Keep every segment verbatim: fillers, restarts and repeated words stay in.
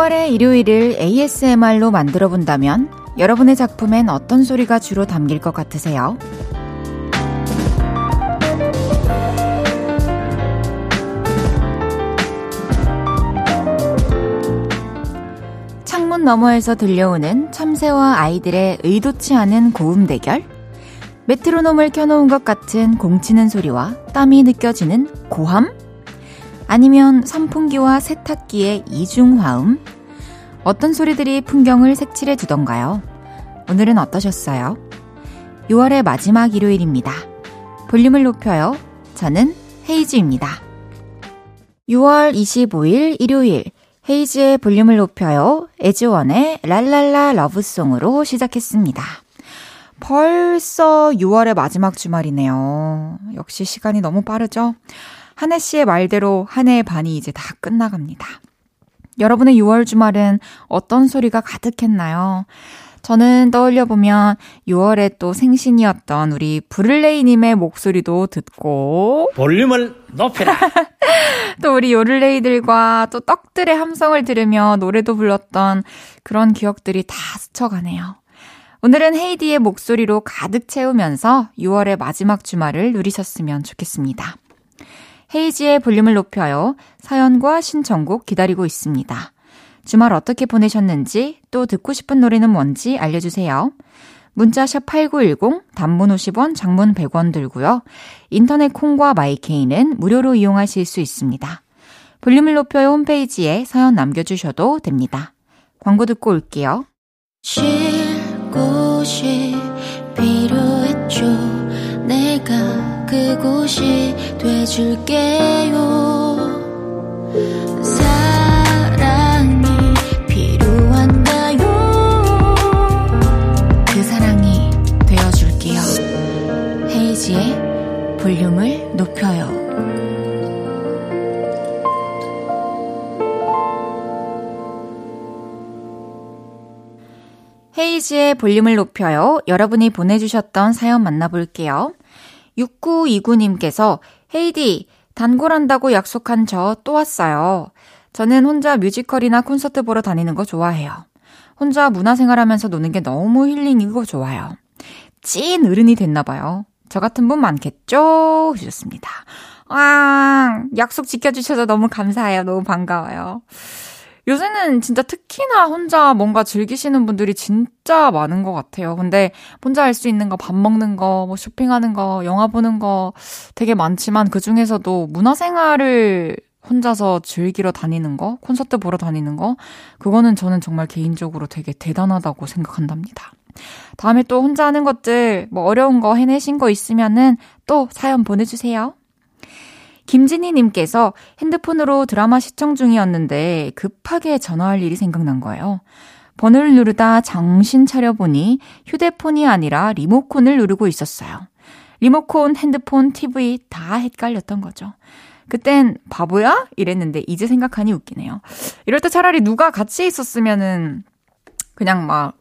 유월의 일요일을 에이에스엠알로 만들어본다면 여러분의 작품엔 어떤 소리가 주로 담길 것 같으세요? 창문 너머에서 들려오는 참새와 아이들의 의도치 않은 고음 대결? 메트로놈을 켜놓은 것 같은 공치는 소리와 땀이 느껴지는 고함? 아니면 선풍기와 세탁기의 이중화음? 어떤 소리들이 풍경을 색칠해 주던가요? 오늘은 어떠셨어요? 유월의 마지막 일요일입니다. 볼륨을 높여요. 저는 헤이즈입니다. 유월 이십오일 일요일 헤이즈의 볼륨을 높여요. 에즈원의 랄랄라 러브송으로 시작했습니다. 벌써 유월의 마지막 주말이네요. 역시 시간이 너무 빠르죠? 한혜 씨의 말대로 한 해의 반이 이제 다 끝나갑니다. 여러분의 유월 주말은 어떤 소리가 가득했나요? 저는 떠올려보면 유월에 또 생신이었던 우리 브를레이님의 목소리도 듣고 볼륨을 높여라! 또 우리 요를레이들과 또 떡들의 함성을 들으며 노래도 불렀던 그런 기억들이 다 스쳐가네요. 오늘은 헤이디의 목소리로 가득 채우면서 유월의 마지막 주말을 누리셨으면 좋겠습니다. 헤이지의 볼륨을 높여요. 사연과 신청곡 기다리고 있습니다. 주말 어떻게 보내셨는지 또 듣고 싶은 노래는 뭔지 알려주세요. 문자 샵 팔구일공, 단문 오십 원, 장문 백 원 들고요. 인터넷 콩과 마이케이는 무료로 이용하실 수 있습니다. 볼륨을 높여요 홈페이지에 사연 남겨주셔도 됩니다. 광고 듣고 올게요. 곳이 필요했죠. 내가 그곳이 돼줄게요. 사랑이 필요한가요? 그 사랑이 되어줄게요. 헤이지의 볼륨을 높여요. 헤이지의 볼륨을 높여요. 여러분이 보내주셨던 사연 만나볼게요. 육구이구님께서 헤이디, 단골한다고 약속한 저 또 왔어요. 저는 혼자 뮤지컬이나 콘서트 보러 다니는 거 좋아해요. 혼자 문화생활하면서 노는 게 너무 힐링이고 좋아요. 찐 어른이 됐나 봐요. 저 같은 분 많겠죠? 해주셨습니다. 와, 약속 지켜주셔서 너무 감사해요. 너무 반가워요. 요새는 진짜 특히나 혼자 뭔가 즐기시는 분들이 진짜 많은 것 같아요. 근데 혼자 할 수 있는 거, 밥 먹는 거, 뭐 쇼핑하는 거, 영화 보는 거 되게 많지만 그중에서도 문화생활을 혼자서 즐기러 다니는 거, 콘서트 보러 다니는 거 그거는 저는 정말 개인적으로 되게 대단하다고 생각한답니다. 다음에 또 혼자 하는 것들 뭐 어려운 거 해내신 거 있으면은 또 사연 보내주세요. 김진희님께서 핸드폰으로 드라마 시청 중이었는데 급하게 전화할 일이 생각난 거예요. 번호를 누르다 정신 차려보니 휴대폰이 아니라 리모컨을 누르고 있었어요. 리모컨, 핸드폰, 티비 다 헷갈렸던 거죠. 그땐 바보야? 이랬는데 이제 생각하니 웃기네요. 이럴 때 차라리 누가 같이 있었으면은 그냥 막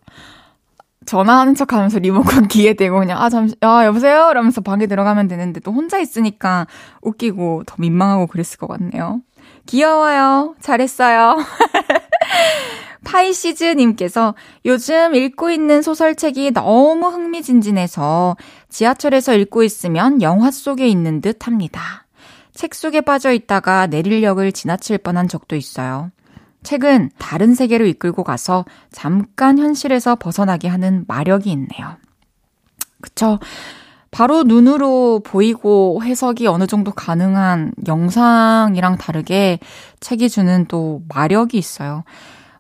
전화하는 척 하면서 리모컨 귀에 대고 그냥 아 잠시 아 여보세요? 이러면서 방에 들어가면 되는데 또 혼자 있으니까 웃기고 더 민망하고 그랬을 것 같네요. 귀여워요. 잘했어요. 파이시즈님께서 요즘 읽고 있는 소설책이 너무 흥미진진해서 지하철에서 읽고 있으면 영화 속에 있는 듯 합니다. 책 속에 빠져 있다가 내릴역을 지나칠 뻔한 적도 있어요. 책은 다른 세계로 이끌고 가서 잠깐 현실에서 벗어나게 하는 마력이 있네요. 그쵸? 바로 눈으로 보이고 해석이 어느 정도 가능한 영상이랑 다르게 책이 주는 또 마력이 있어요.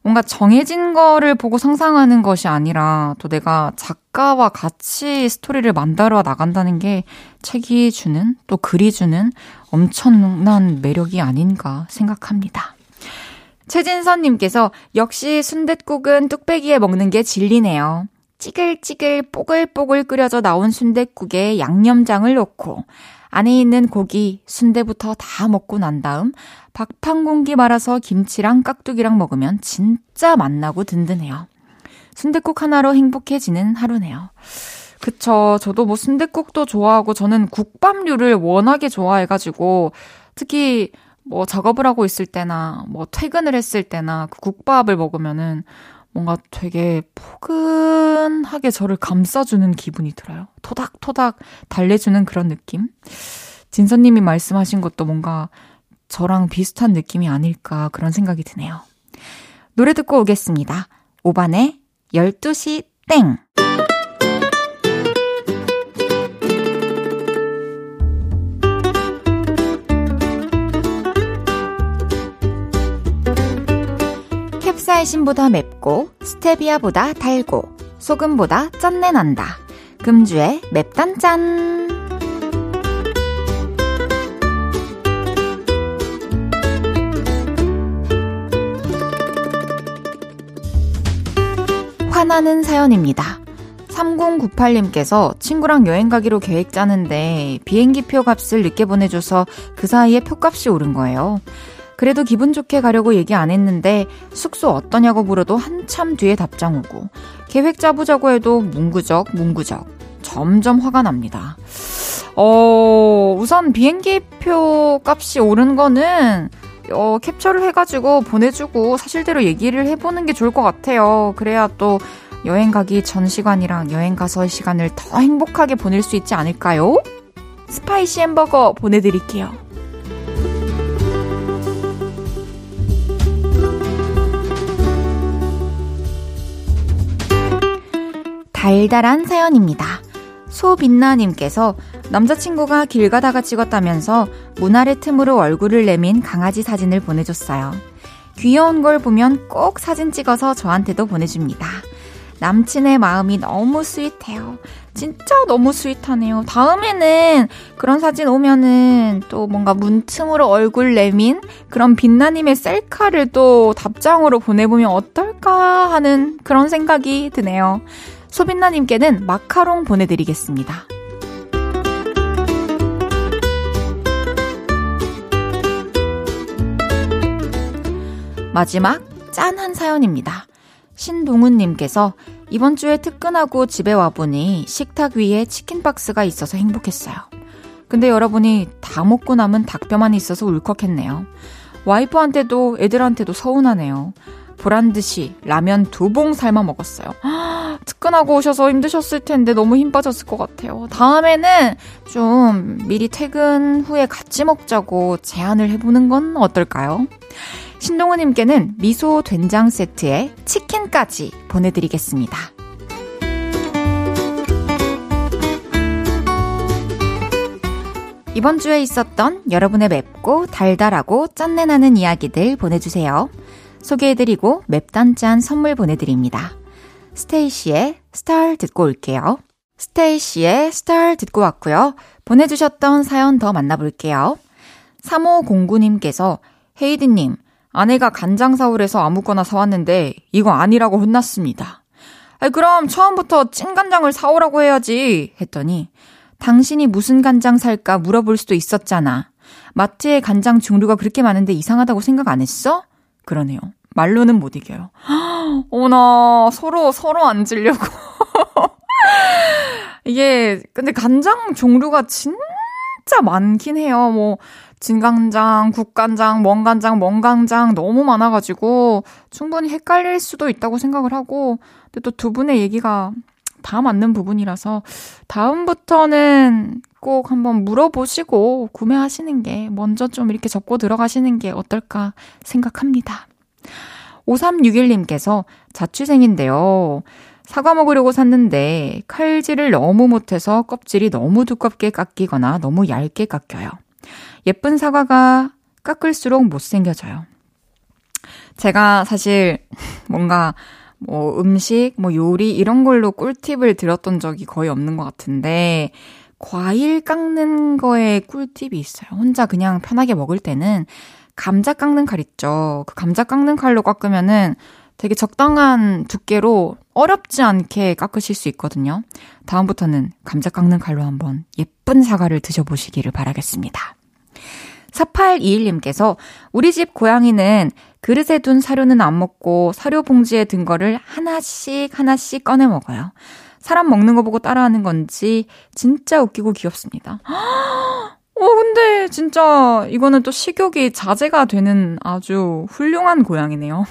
뭔가 정해진 거를 보고 상상하는 것이 아니라 또 내가 작가와 같이 스토리를 만들어 나간다는 게 책이 주는 또 글이 주는 엄청난 매력이 아닌가 생각합니다. 최진선님께서 역시 순댓국은 뚝배기에 먹는 게 진리네요. 찌글찌글 뽀글뽀글 끓여져 나온 순댓국에 양념장을 넣고 안에 있는 고기, 순대부터 다 먹고 난 다음 박판 공기 말아서 김치랑 깍두기랑 먹으면 진짜 맛나고 든든해요. 순댓국 하나로 행복해지는 하루네요. 그쵸. 저도 뭐 순댓국도 좋아하고 저는 국밥류를 워낙에 좋아해가지고 특히 뭐 작업을 하고 있을 때나 뭐 퇴근을 했을 때나 그 국밥을 먹으면은 뭔가 되게 포근하게 저를 감싸주는 기분이 들어요. 토닥토닥 달래주는 그런 느낌? 진서님이 말씀하신 것도 뭔가 저랑 비슷한 느낌이 아닐까 그런 생각이 드네요. 노래 듣고 오겠습니다. 오반의 열두 시 땡! 캡사이신보다 맵고 스테비아보다 달고 소금보다 짠내 난다. 금주의 맵단짠. 화나는 사연입니다. 삼공구팔님께서 친구랑 여행 가기로 계획 짜는데 비행기표 값을 늦게 보내줘서 그 사이에 표값이 오른 거예요. 그래도 기분 좋게 가려고 얘기 안 했는데 숙소 어떠냐고 물어도 한참 뒤에 답장 오고 계획 짜보자고 해도 뭉구적 뭉구적 점점 화가 납니다. 어, 우선 비행기표 값이 오른 거는 어, 캡처를 해가지고 보내주고 사실대로 얘기를 해보는 게 좋을 것 같아요. 그래야 또 여행 가기 전 시간이랑 여행 가서의 시간을 더 행복하게 보낼 수 있지 않을까요? 스파이시 햄버거 보내드릴게요. 달달한 사연입니다. 소빛나님께서 남자친구가 길 가다가 찍었다면서 문아래 틈으로 얼굴을 내민 강아지 사진을 보내줬어요. 귀여운 걸 보면 꼭 사진 찍어서 저한테도 보내줍니다. 남친의 마음이 너무 스윗해요. 진짜 너무 스윗하네요. 다음에는 그런 사진 오면은 또 뭔가 문틈으로 얼굴 내민 그런 빛나님의 셀카를 또 답장으로 보내보면 어떨까 하는 그런 생각이 드네요. 소빈나님께는 마카롱 보내드리겠습니다. 마지막 짠한 사연입니다. 신동훈님께서 이번 주에 특근하고 집에 와보니 식탁 위에 치킨박스가 있어서 행복했어요. 근데 여러분이 다 먹고 남은 닭뼈만 있어서 울컥했네요. 와이프한테도 애들한테도 서운하네요. 보란듯이 라면 두 봉 삶아 먹었어요. 퇴근하고 오셔서 힘드셨을 텐데 너무 힘 빠졌을 것 같아요. 다음에는 좀 미리 퇴근 후에 같이 먹자고 제안을 해보는 건 어떨까요? 신동우님께는 미소 된장 세트에 치킨까지 보내드리겠습니다. 이번 주에 있었던 여러분의 맵고 달달하고 짠내나는 이야기들 보내주세요. 소개해드리고 맵단짠 선물 보내드립니다. 스테이시의 스타일 듣고 올게요. 스테이시의 스타일 듣고 왔고요. 보내주셨던 사연 더 만나볼게요. 삼오공구님께서 헤이디님, 아내가 간장 사오래서 아무거나 사왔는데 이거 아니라고 혼났습니다. 아니, 그럼 처음부터 찐간장을 사오라고 해야지 했더니 당신이 무슨 간장 살까 물어볼 수도 있었잖아. 마트에 간장 종류가 그렇게 많은데 이상하다고 생각 안 했어? 그러네요. 말로는 못 이겨요. 어나 서로 서로 안 질려고. 이게 근데 간장 종류가 진짜 많긴 해요. 뭐 진간장, 국간장, 멍간장, 멍간장 너무 많아가지고 충분히 헷갈릴 수도 있다고 생각을 하고, 근데 또 두 분의 얘기가 다 맞는 부분이라서 다음부터는 꼭 한번 물어보시고 구매하시는 게 먼저 좀 이렇게 접고 들어가시는 게 어떨까 생각합니다. 오삼육일님께서 자취생인데요. 사과 먹으려고 샀는데 칼질을 너무 못해서 껍질이 너무 두껍게 깎이거나 너무 얇게 깎여요. 예쁜 사과가 깎을수록 못생겨져요. 제가 사실 뭔가 뭐 음식, 뭐 요리 이런 걸로 꿀팁을 드렸던 적이 거의 없는 것 같은데 과일 깎는 거에 꿀팁이 있어요. 혼자 그냥 편하게 먹을 때는 감자 깎는 칼 있죠. 그 감자 깎는 칼로 깎으면은 되게 적당한 두께로 어렵지 않게 깎으실 수 있거든요. 다음부터는 감자 깎는 칼로 한번 예쁜 사과를 드셔보시기를 바라겠습니다. 사팔이일님께서 우리 집 고양이는 그릇에 둔 사료는 안 먹고 사료 봉지에 든 거를 하나씩 하나씩 꺼내 먹어요. 사람 먹는 거 보고 따라하는 건지 진짜 웃기고 귀엽습니다. 어 근데 진짜 이거는 또 식욕이 자제가 되는 아주 훌륭한 고양이네요.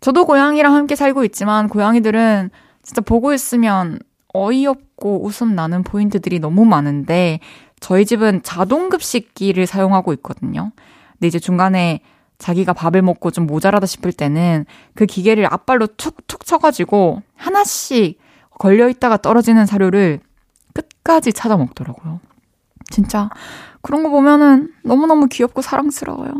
저도 고양이랑 함께 살고 있지만 고양이들은 진짜 보고 있으면 어이없고 웃음 나는 포인트들이 너무 많은데 저희 집은 자동급식기를 사용하고 있거든요. 근데 이제 중간에 자기가 밥을 먹고 좀 모자라다 싶을 때는 그 기계를 앞발로 툭툭 쳐가지고 하나씩 걸려있다가 떨어지는 사료를 끝까지 찾아 먹더라고요. 진짜 그런 거 보면은 너무너무 귀엽고 사랑스러워요.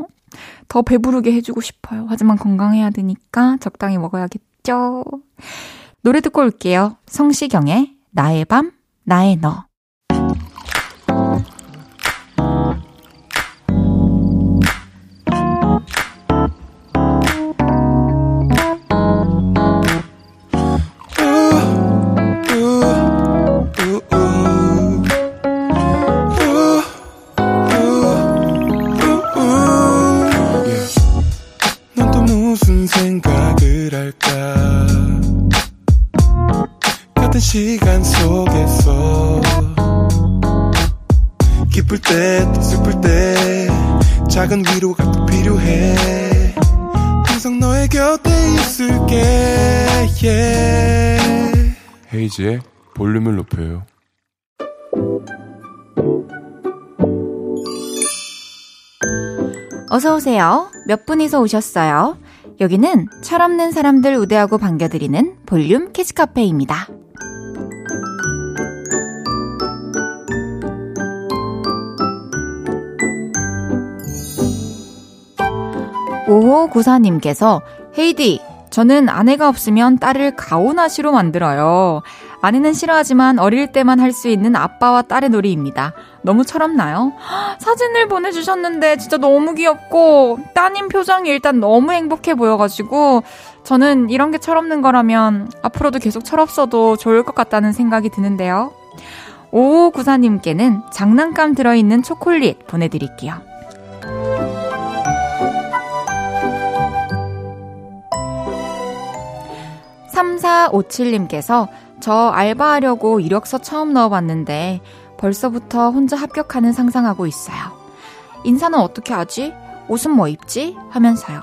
더 배부르게 해주고 싶어요. 하지만 건강해야 되니까 적당히 먹어야겠죠. 노래 듣고 올게요. 성시경의 나의 밤, 나의 너. 시간 속에서 기쁠 때 또 슬플 때 작은 위로가 또 필요해. 항상 너의 곁에 있을게. yeah. 헤이지의 볼륨을 높여요. 어서오세요. 몇 분이서 오셨어요? 여기는 철없는 사람들 우대하고 반겨드리는 볼륨 키즈카페입니다. 오오구사님께서 헤이디, 저는 아내가 없으면 딸을 가오나시로 만들어요. 아내는 싫어하지만 어릴 때만 할 수 있는 아빠와 딸의 놀이입니다. 너무 철없나요? 헉, 사진을 보내주셨는데 진짜 너무 귀엽고 따님 표정이 일단 너무 행복해 보여가지고 저는 이런 게 철없는 거라면 앞으로도 계속 철없어도 좋을 것 같다는 생각이 드는데요. 오오구사님께는 장난감 들어있는 초콜릿 보내드릴게요. 삼사오칠님께서 저 알바하려고 이력서 처음 넣어봤는데 벌써부터 혼자 합격하는 상상하고 있어요. 인사는 어떻게 하지? 옷은 뭐 입지? 하면서요.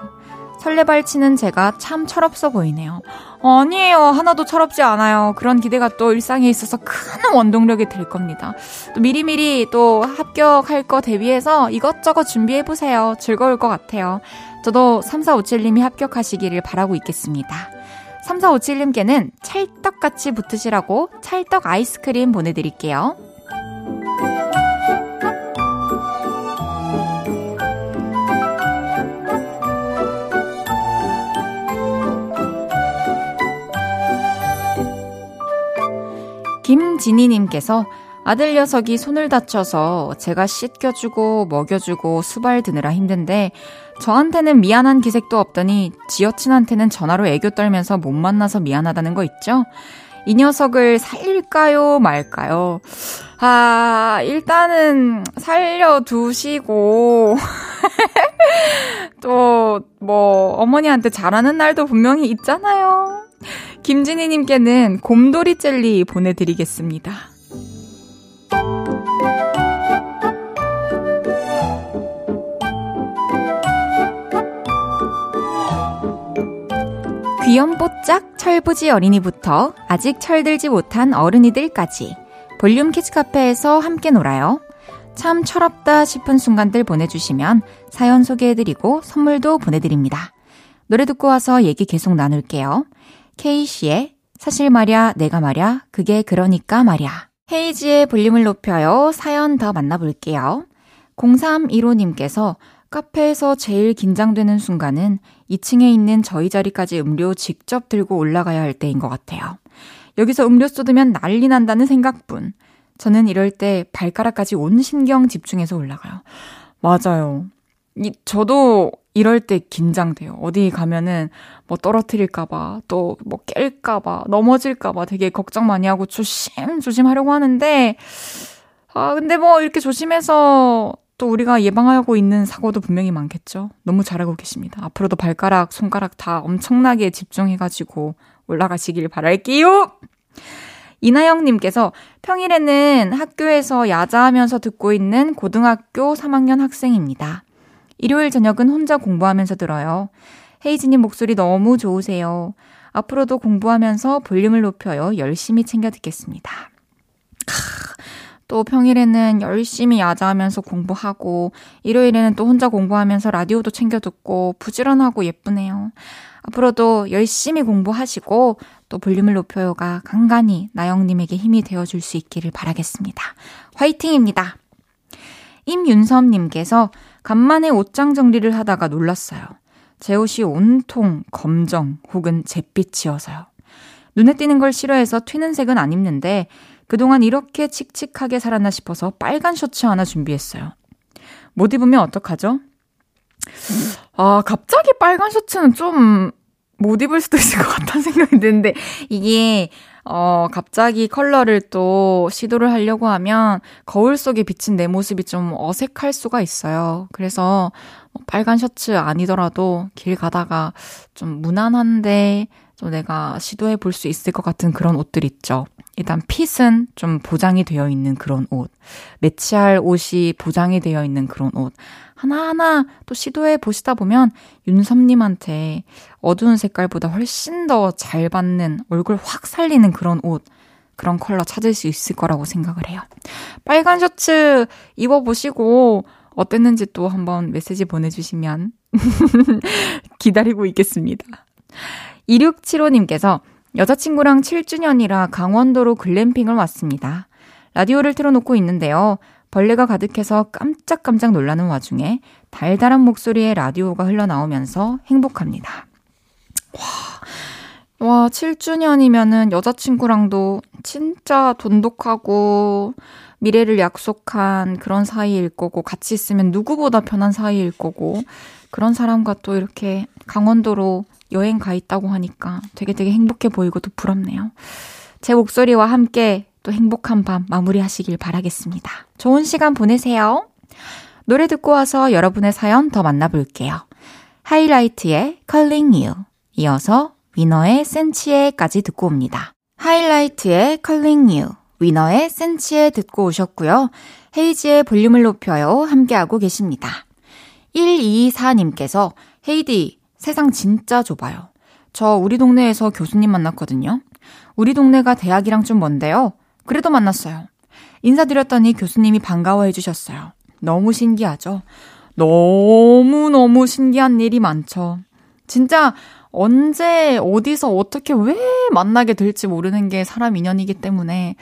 설레발치는 제가 참 철없어 보이네요. 아니에요. 하나도 철없지 않아요. 그런 기대가 또 일상에 있어서 큰 원동력이 될 겁니다. 또 미리미리 또 합격할 거 대비해서 이것저것 준비해보세요. 즐거울 것 같아요. 저도 삼사오칠님이 합격하시기를 바라고 있겠습니다. 삼사오칠님께는 찰떡같이 붙으시라고 찰떡 아이스크림 보내드릴게요. 김진희님께서 아들 녀석이 손을 다쳐서 제가 씻겨주고 먹여주고 수발 드느라 힘든데 저한테는 미안한 기색도 없더니 지여친한테는 전화로 애교 떨면서 못 만나서 미안하다는 거 있죠? 이 녀석을 살릴까요 말까요? 아, 일단은 살려두시고 또 뭐 어머니한테 잘하는 날도 분명히 있잖아요. 김진희님께는 곰돌이 젤리 보내드리겠습니다. 귀염뽀짝 철부지 어린이부터 아직 철들지 못한 어른이들까지 볼륨 키즈카페에서 함께 놀아요. 참 철없다 싶은 순간들 보내주시면 사연 소개해드리고 선물도 보내드립니다. 노래 듣고 와서 얘기 계속 나눌게요. K씨의 사실 말야 내가 말야 그게 그러니까 말야. 헤이지의 볼륨을 높여요. 사연 더 만나볼게요. 공삼일오님께서 카페에서 제일 긴장되는 순간은 이층에 있는 저희 자리까지 음료 직접 들고 올라가야 할 때인 것 같아요. 여기서 음료 쏟으면 난리 난다는 생각뿐. 저는 이럴 때 발가락까지 온 신경 집중해서 올라가요. 맞아요. 이, 저도 이럴 때 긴장돼요. 어디 가면은 뭐 떨어뜨릴까봐 또 뭐 깰까봐 넘어질까봐 되게 걱정 많이 하고 조심 조심하려고 하는데 아 근데 뭐 이렇게 조심해서 또 우리가 예방하고 있는 사고도 분명히 많겠죠. 너무 잘하고 계십니다. 앞으로도 발가락, 손가락 다 엄청나게 집중해가지고 올라가시길 바랄게요. 이나영님께서 평일에는 학교에서 야자하면서 듣고 있는 고등학교 삼 학년 학생입니다. 일요일 저녁은 혼자 공부하면서 들어요. 헤이즈님 목소리 너무 좋으세요. 앞으로도 공부하면서 볼륨을 높여요. 열심히 챙겨 듣겠습니다. 캬, 또 평일에는 열심히 야자하면서 공부하고 일요일에는 또 혼자 공부하면서 라디오도 챙겨 듣고 부지런하고 예쁘네요. 앞으로도 열심히 공부하시고 또 볼륨을 높여요가 간간히 나영님에게 힘이 되어줄 수 있기를 바라겠습니다. 화이팅입니다. 임윤섭님께서 간만에 옷장 정리를 하다가 놀랐어요. 제 옷이 온통 검정 혹은 잿빛이어서요. 눈에 띄는 걸 싫어해서 튀는 색은 안 입는데 그동안 이렇게 칙칙하게 살았나 싶어서 빨간 셔츠 하나 준비했어요. 못 입으면 어떡하죠? 아, 갑자기 빨간 셔츠는 좀 못 입을 수도 있을 것 같다는 생각이 드는데 이게 어, 갑자기 컬러를 또 시도를 하려고 하면 거울 속에 비친 내 모습이 좀 어색할 수가 있어요. 그래서 빨간 셔츠 아니더라도 길 가다가 좀 무난한데 좀 내가 시도해 볼 수 있을 것 같은 그런 옷들 있죠. 일단 핏은 좀 보장이 되어 있는 그런 옷, 매치할 옷이 보장이 되어 있는 그런 옷 하나하나 또 시도해 보시다 보면 윤섭님한테 어두운 색깔보다 훨씬 더 잘 받는, 얼굴 확 살리는 그런 옷, 그런 컬러 찾을 수 있을 거라고 생각을 해요. 빨간 셔츠 입어보시고 어땠는지 또 한번 메시지 보내주시면 기다리고 있겠습니다. 이육칠오님께서 여자친구랑 칠 주년이라 강원도로 글램핑을 왔습니다. 라디오를 틀어놓고 있는데요. 벌레가 가득해서 깜짝깜짝 놀라는 와중에 달달한 목소리에 라디오가 흘러나오면서 행복합니다. 와, 와 칠 주년이면은 여자친구랑도 진짜 돈독하고 미래를 약속한 그런 사이일 거고 같이 있으면 누구보다 편한 사이일 거고 그런 사람과 또 이렇게 강원도로 여행 가 있다고 하니까 되게 되게 행복해 보이고 또 부럽네요. 제 목소리와 함께 또 행복한 밤 마무리하시길 바라겠습니다. 좋은 시간 보내세요. 노래 듣고 와서 여러분의 사연 더 만나볼게요. 하이라이트의 Calling You, 이어서 위너의 센치에까지 듣고 옵니다. 하이라이트의 Calling You, 위너의 센치에 듣고 오셨고요. 헤이지의 볼륨을 높여요 함께하고 계십니다. 일이이사님께서 헤이디, 세상 진짜 좁아요. 저 우리 동네에서 교수님 만났거든요. 우리 동네가 대학이랑 좀 먼데요. 그래도 만났어요. 인사드렸더니 교수님이 반가워해 주셨어요. 너무 신기하죠? 너무너무 신기한 일이 많죠. 진짜 언제 어디서 어떻게 왜 만나게 될지 모르는 게 사람 인연이기 때문에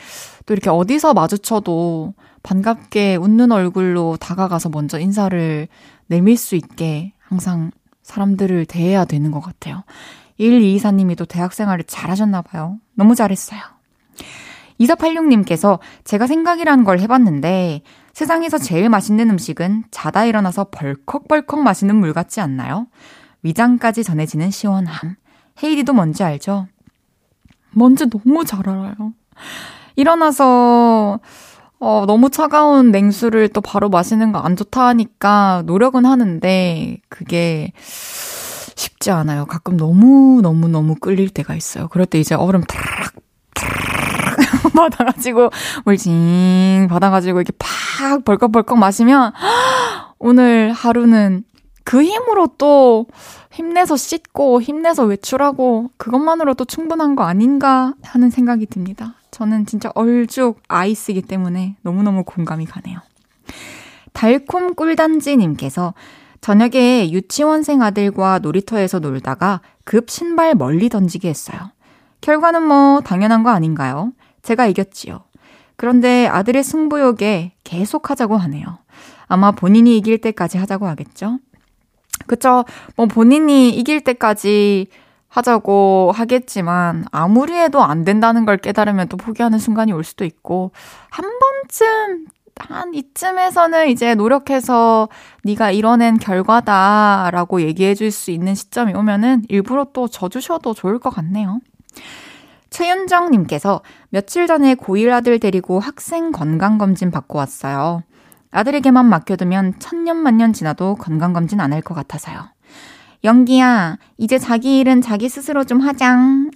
또 이렇게 어디서 마주쳐도 반갑게 웃는 얼굴로 다가가서 먼저 인사를 내밀 수 있게 항상 사람들을 대해야 되는 것 같아요. 일이이사님이 또 대학생활을 잘하셨나 봐요. 너무 잘했어요. 이사팔육님께서 제가 생각이라는 걸 해봤는데 세상에서 제일 맛있는 음식은 자다 일어나서 벌컥벌컥 마시는 물 같지 않나요? 위장까지 전해지는 시원함. 헤이디도 뭔지 알죠? 뭔지 너무 잘 알아요. 일어나서 어, 너무 차가운 냉수를 또 바로 마시는 거 안 좋다 하니까 노력은 하는데 그게 쉽지 않아요. 가끔 너무너무너무 끌릴 때가 있어요. 그럴 때 이제 얼음 타락 타락 받아가지고 물 징 받아가지고 이렇게 팍 벌컥벌컥 마시면 오늘 하루는 그 힘으로 또 힘내서 씻고 힘내서 외출하고 그것만으로도 충분한 거 아닌가 하는 생각이 듭니다. 저는 진짜 얼죽 아이스이기 때문에 너무너무 공감이 가네요. 달콤 꿀단지님께서 저녁에 유치원생 아들과 놀이터에서 놀다가 급 신발 멀리 던지게 했어요. 결과는 뭐 당연한 거 아닌가요? 제가 이겼지요. 그런데 아들의 승부욕에 계속 하자고 하네요. 아마 본인이 이길 때까지 하자고 하겠죠? 그쵸? 뭐 본인이 이길 때까지 하자고 하겠지만 아무리 해도 안 된다는 걸 깨달으면 또 포기하는 순간이 올 수도 있고 한 번쯤 한 이쯤에서는 이제 노력해서 네가 이뤄낸 결과다라고 얘기해 줄 수 있는 시점이 오면은 일부러 또 져주셔도 좋을 것 같네요. 최윤정님께서 며칠 전에 고일 아들 데리고 학생 건강검진 받고 왔어요. 아들에게만 맡겨두면 천년만년 지나도 건강검진 안 할 것 같아서요. 영기야, 이제 자기 일은 자기 스스로 좀 하장.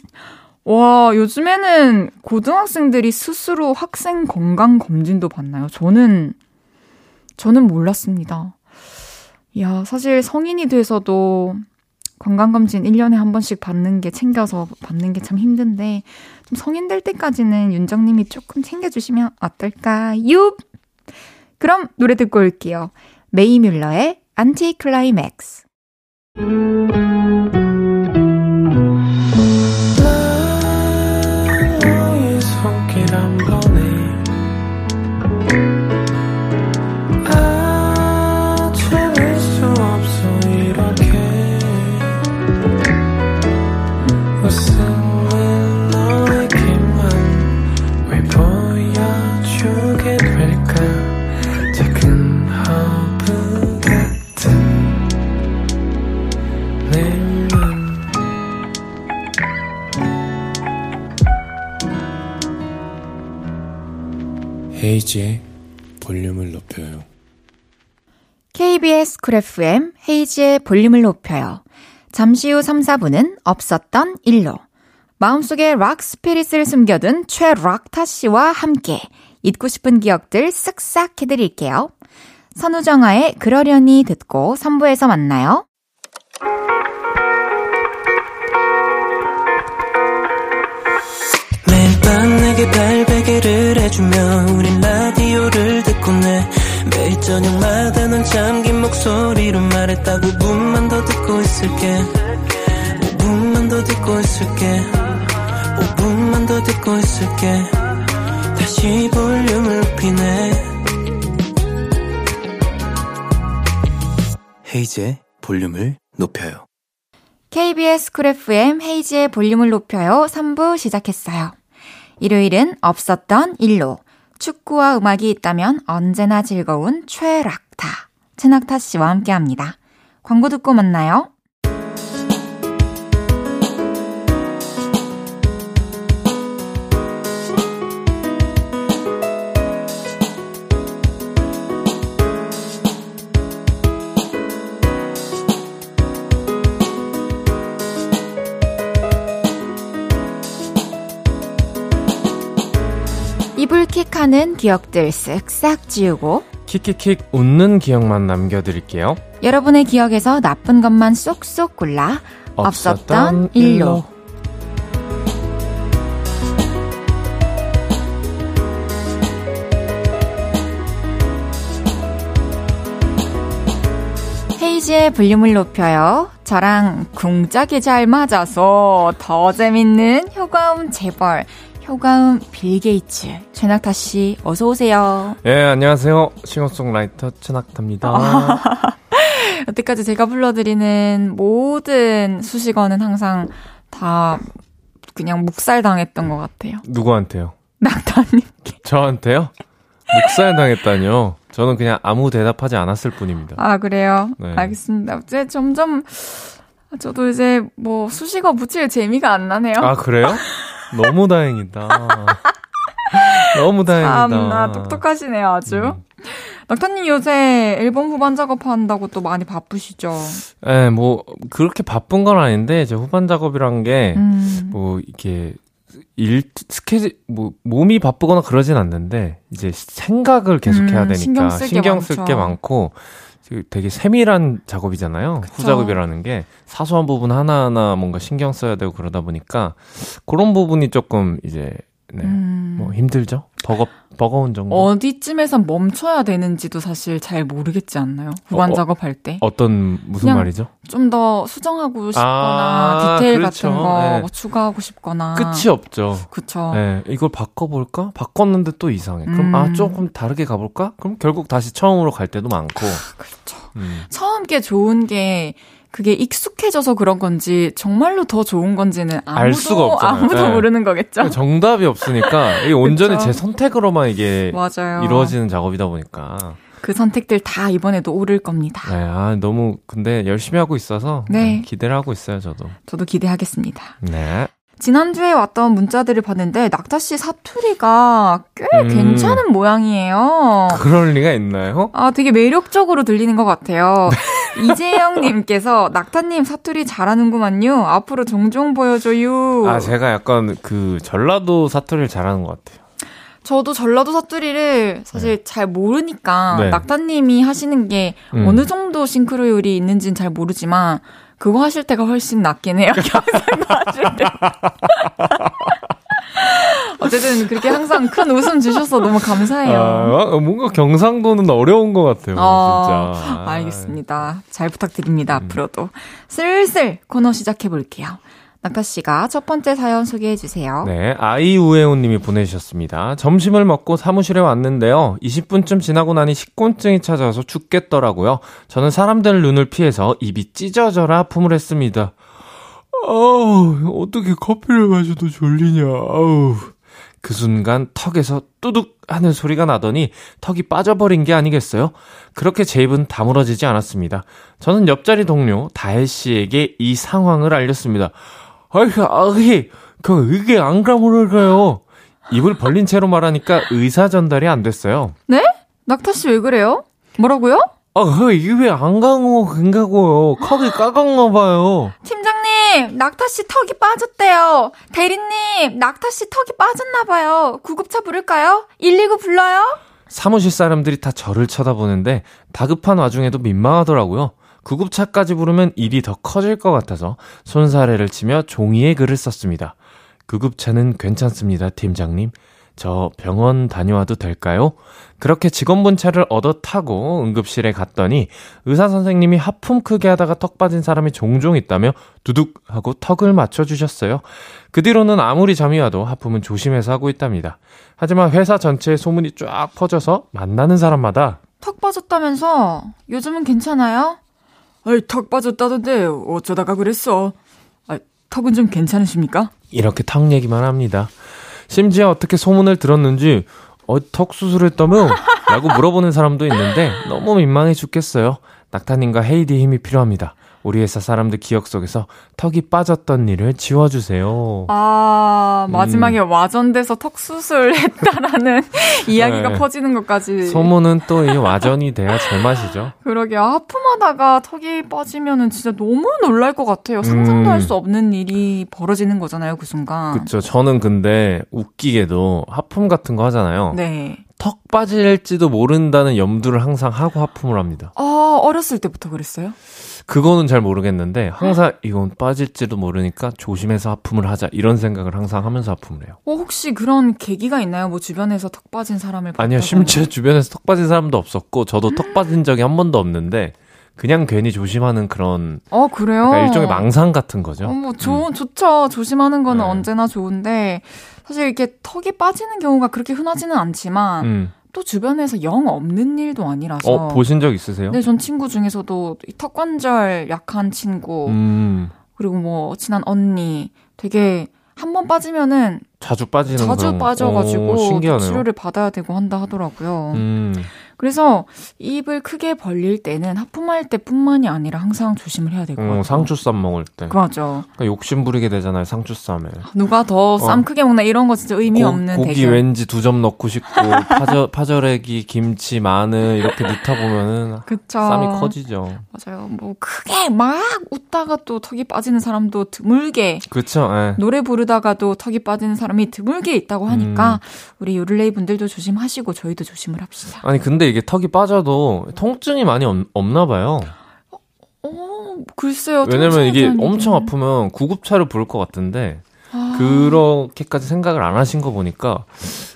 와, 요즘에는 고등학생들이 스스로 학생 건강 검진도 받나요? 저는 저는 몰랐습니다. 야, 사실 성인이 돼서도 건강검진 일 년에 한 번씩 받는 게 챙겨서 받는 게 참 힘든데 좀 성인 될 때까지는 윤정님이 조금 챙겨주시면 어떨까요? 그럼 노래 듣고 올게요. 메이 뮬러의 안티클라이맥스. 헤이지의 볼륨을 높여요. 케이비에스 쿨 에프엠 헤이지의 볼륨을 높여요. 잠시 후 삼, 사 부는 없었던 일로. 마음속에 락 스피릿을 숨겨둔 최낙타 씨와 함께 잊고 싶은 기억들 쓱싹 해드릴게요. 선우정아의 그러려니 듣고 삼 부에서 만나요. 매일 밤 내게 발베개를 해주며 우린 라디오를 듣고 내 매일 저녁마다 넌 잠긴 목소리로 말했다. 오 분만 더 듣고 있을게. 오 분만 더 듣고 있을게. 오 분만 더 듣고 있을게. 다시 볼륨을 높이네. 헤이즈의 볼륨을 높여요. 케이비에스 쿨 에프엠 헤이즈의 볼륨을 높여요. 삼 부 시작했어요. 일요일은 없었던 일로. 축구와 음악이 있다면 언제나 즐거운 최낙타. 최낙타 씨와 함께합니다. 광고 듣고 만나요. 킥하는 기억들 쓱싹 지우고 킥킥킥 웃는 기억만 남겨드릴게요. 여러분의 기억에서 나쁜 것만 쏙쏙 골라 없었던, 없었던 일로. 헤이지의 볼륨을 높여요. 저랑 궁짝이 잘 맞아서 더 재밌는 효과음 재벌 효과음 빌게이츠 최낙타 씨 어서 오세요. 예, 안녕하세요. 싱어송라이터 최낙타입니다. 아, 여태까지 제가 불러드리는 모든 수식어는 항상 다 그냥 묵살당했던 것 같아요. 누구한테요? 낙타님께. 저한테요? 묵살당했다뇨. 저는 그냥 아무 대답하지 않았을 뿐입니다. 아, 그래요? 네. 알겠습니다. 이제 점점 저도 이제 뭐 수식어 붙일 재미가 안 나네요. 아, 그래요? 너무 다행이다. 너무 다행이다. 참나 똑똑하시네요, 아주. 음. 낙타님 요새 앨범 후반 작업한다고 또 많이 바쁘시죠? 네, 뭐 그렇게 바쁜 건 아닌데 이제 후반 작업이란 게 뭐 음. 이렇게 일 스케줄 뭐 몸이 바쁘거나 그러진 않는데 이제 생각을 계속 음, 해야 되니까 신경 쓸 게 신경 쓸 게 많고. 되게 세밀한 작업이잖아요. 그쵸. 후작업이라는 게 사소한 부분 하나하나 뭔가 신경 써야 되고 그러다 보니까 그런 부분이 조금 이제 네, 음. 뭐 힘들죠. 버거, 버거운 정도. 어디쯤에서 멈춰야 되는지도 사실 잘 모르겠지 않나요? 후반 어, 어, 작업할 때. 어떤 무슨 말이죠? 좀 더 수정하고 싶거나 아, 디테일 그렇죠. 같은 거 네. 뭐 추가하고 싶거나. 끝이 없죠. 그렇죠. 네, 이걸 바꿔볼까? 바꿨는데 또 이상해. 그럼 음. 아 조금 다르게 가볼까? 그럼 결국 다시 처음으로 갈 때도 많고. 아, 그렇죠. 음. 처음 게 좋은 게 그게 익숙해져서 그런 건지 정말로 더 좋은 건지는 아무도, 알 수가 없잖아요. 아무도 네. 모르는 거겠죠. 정답이 없으니까 이게 온전히 제 선택으로만 이게 맞아요. 이루어지는 작업이다 보니까 그 선택들 다 이번에도 오를 겁니다. 네, 아, 너무 근데 열심히 하고 있어서 네. 네, 기대를 하고 있어요. 저도 저도 기대하겠습니다. 네. 지난주에 왔던 문자들을 봤는데 낙타 씨 사투리가 꽤 음, 괜찮은 모양이에요. 그럴 리가 있나요? 아, 되게 매력적으로 들리는 것 같아요. 이재영님께서 낙타님 사투리 잘하는구만요. 앞으로 종종 보여줘요. 아, 제가 약간 그 전라도 사투리를 잘하는 것 같아요. 저도 전라도 사투리를 사실 네. 잘 모르니까 네. 낙타님이 하시는 게 음. 어느 정도 싱크로율이 있는지는 잘 모르지만 그거 하실 때가 훨씬 낫긴 해요. 경상도 하실 때. 어쨌든 그렇게 항상 큰 웃음 주셔서 너무 감사해요. 아, 뭔가 경상도는 어려운 것 같아요. 아, 진짜. 알겠습니다. 잘 부탁드립니다. 음. 앞으로도. 슬슬 코너 시작해볼게요. 낙타 씨가 첫 번째 사연 소개해 주세요. 네, 아이우에오님이 보내주셨습니다. 점심을 먹고 사무실에 왔는데요. 이십 분쯤 지나고 나니 식곤증이 찾아와서 죽겠더라고요. 저는 사람들 눈을 피해서 입이 찢어져라 아픔을 했습니다. 아우, 어떻게 커피를 마셔도 졸리냐. 아우. 그 순간 턱에서 뚜둑 하는 소리가 나더니 턱이 빠져버린 게 아니겠어요? 그렇게 제 입은 다물어지지 않았습니다. 저는 옆자리 동료 다혜 씨에게 이 상황을 알렸습니다. 아이, 아이, 그, 이게 안 가물을까요? 입을 벌린 채로 말하니까 의사 전달이 안 됐어요. 네? 낙타씨 왜 그래요? 뭐라고요? 아, 이게 왜 안 가고, 안 가고요. 턱이 까갔나 봐요. 팀장님, 낙타씨 턱이 빠졌대요. 대리님, 낙타씨 턱이 빠졌나 봐요. 구급차 부를까요? 일일구 불러요? 사무실 사람들이 다 저를 쳐다보는데 다급한 와중에도 민망하더라고요. 구급차까지 부르면 일이 더 커질 것 같아서 손사래를 치며 종이에 글을 썼습니다. 구급차는 괜찮습니다, 팀장님. 저 병원 다녀와도 될까요? 그렇게 직원분 차를 얻어 타고 응급실에 갔더니 의사선생님이 하품 크게 하다가 턱 빠진 사람이 종종 있다며 두둑 하고 턱을 맞춰주셨어요. 그 뒤로는 아무리 잠이 와도 하품은 조심해서 하고 있답니다. 하지만 회사 전체에 소문이 쫙 퍼져서 만나는 사람마다 턱 빠졌다면서 요즘은 괜찮아요? 아이, 턱 빠졌다던데 어쩌다가 그랬어. 아이, 턱은 좀 괜찮으십니까? 이렇게 턱 얘기만 합니다. 심지어 어떻게 소문을 들었는지 어, 턱 수술했다며? 라고 물어보는 사람도 있는데 너무 민망해 죽겠어요. 낙타님과 헤이디의 힘이 필요합니다. 우리 회사 사람들 기억 속에서 턱이 빠졌던 일을 지워주세요. 아, 마지막에 음. 와전돼서 턱 수술했다라는 이야기가 네. 퍼지는 것까지. 소문은 또 이 와전이 돼야 제맛이죠. 그러게요. 하품하다가 턱이 빠지면은 진짜 너무 놀랄 것 같아요. 상상도 음. 할 수 없는 일이 벌어지는 거잖아요, 그 순간. 그렇죠. 저는 근데 웃기게도 하품 같은 거 하잖아요. 네. 턱 빠질지도 모른다는 염두를 항상 하고 하품을 합니다. 어, 어렸을 때부터 그랬어요? 그거는 잘 모르겠는데 항상 이건 빠질지도 모르니까 조심해서 하품을 하자 이런 생각을 항상 하면서 하품을 해요. 어, 혹시 그런 계기가 있나요? 뭐 주변에서 턱 빠진 사람을 봤다고? 아니요. 심지어 주변에서 턱 빠진 사람도 없었고 저도 음? 턱 빠진 적이 한 번도 없는데 그냥 괜히 조심하는 그런 어, 그래요? 그러니까 일종의 망상 같은 거죠. 어, 뭐 좋, 음. 좋죠. 조심하는 거는 네. 언제나 좋은데 사실 이렇게 턱이 빠지는 경우가 그렇게 흔하지는 않지만 음. 또 주변에서 영 없는 일도 아니라서. 어, 보신 적 있으세요? 네, 전 친구 중에서도 턱 관절 약한 친구 음. 그리고 뭐 친한 언니 되게 한 번 빠지면은 자주 빠지는 자주 그런... 빠져가지고 오, 신기하네요. 치료를 받아야 되고 한다 하더라고요. 음. 그래서 입을 크게 벌릴 때는 하품할 때뿐만이 아니라 항상 조심을 해야 될 것 같아요. 어, 상추쌈 먹을 때. 맞아. 그러니까 욕심 부리게 되잖아요. 상추쌈에. 누가 더 쌈 어. 크게 먹나 이런 거 진짜 의미 고, 없는 고기 대결. 왠지 두 점 넣고 싶고 파저, 파절애기, 김치, 마늘 이렇게 넣다 보면은 그쵸. 쌈이 커지죠. 맞아요. 뭐 크게 막 웃다가 또 턱이 빠지는 사람도 드물게 그쵸. 에. 노래 부르다가도 턱이 빠지는 사람이 드물게 있다고 하니까 음. 우리 요를레이 분들도 조심하시고 저희도 조심을 합시다. 아니 근데 이게 턱이 빠져도 통증이 많이 없, 없나 봐요. 어, 어, 글쎄요. 왜냐면 이게 엄청 아프면 구급차를 부를 것 같은데 아... 그렇게까지 생각을 안 하신 거 보니까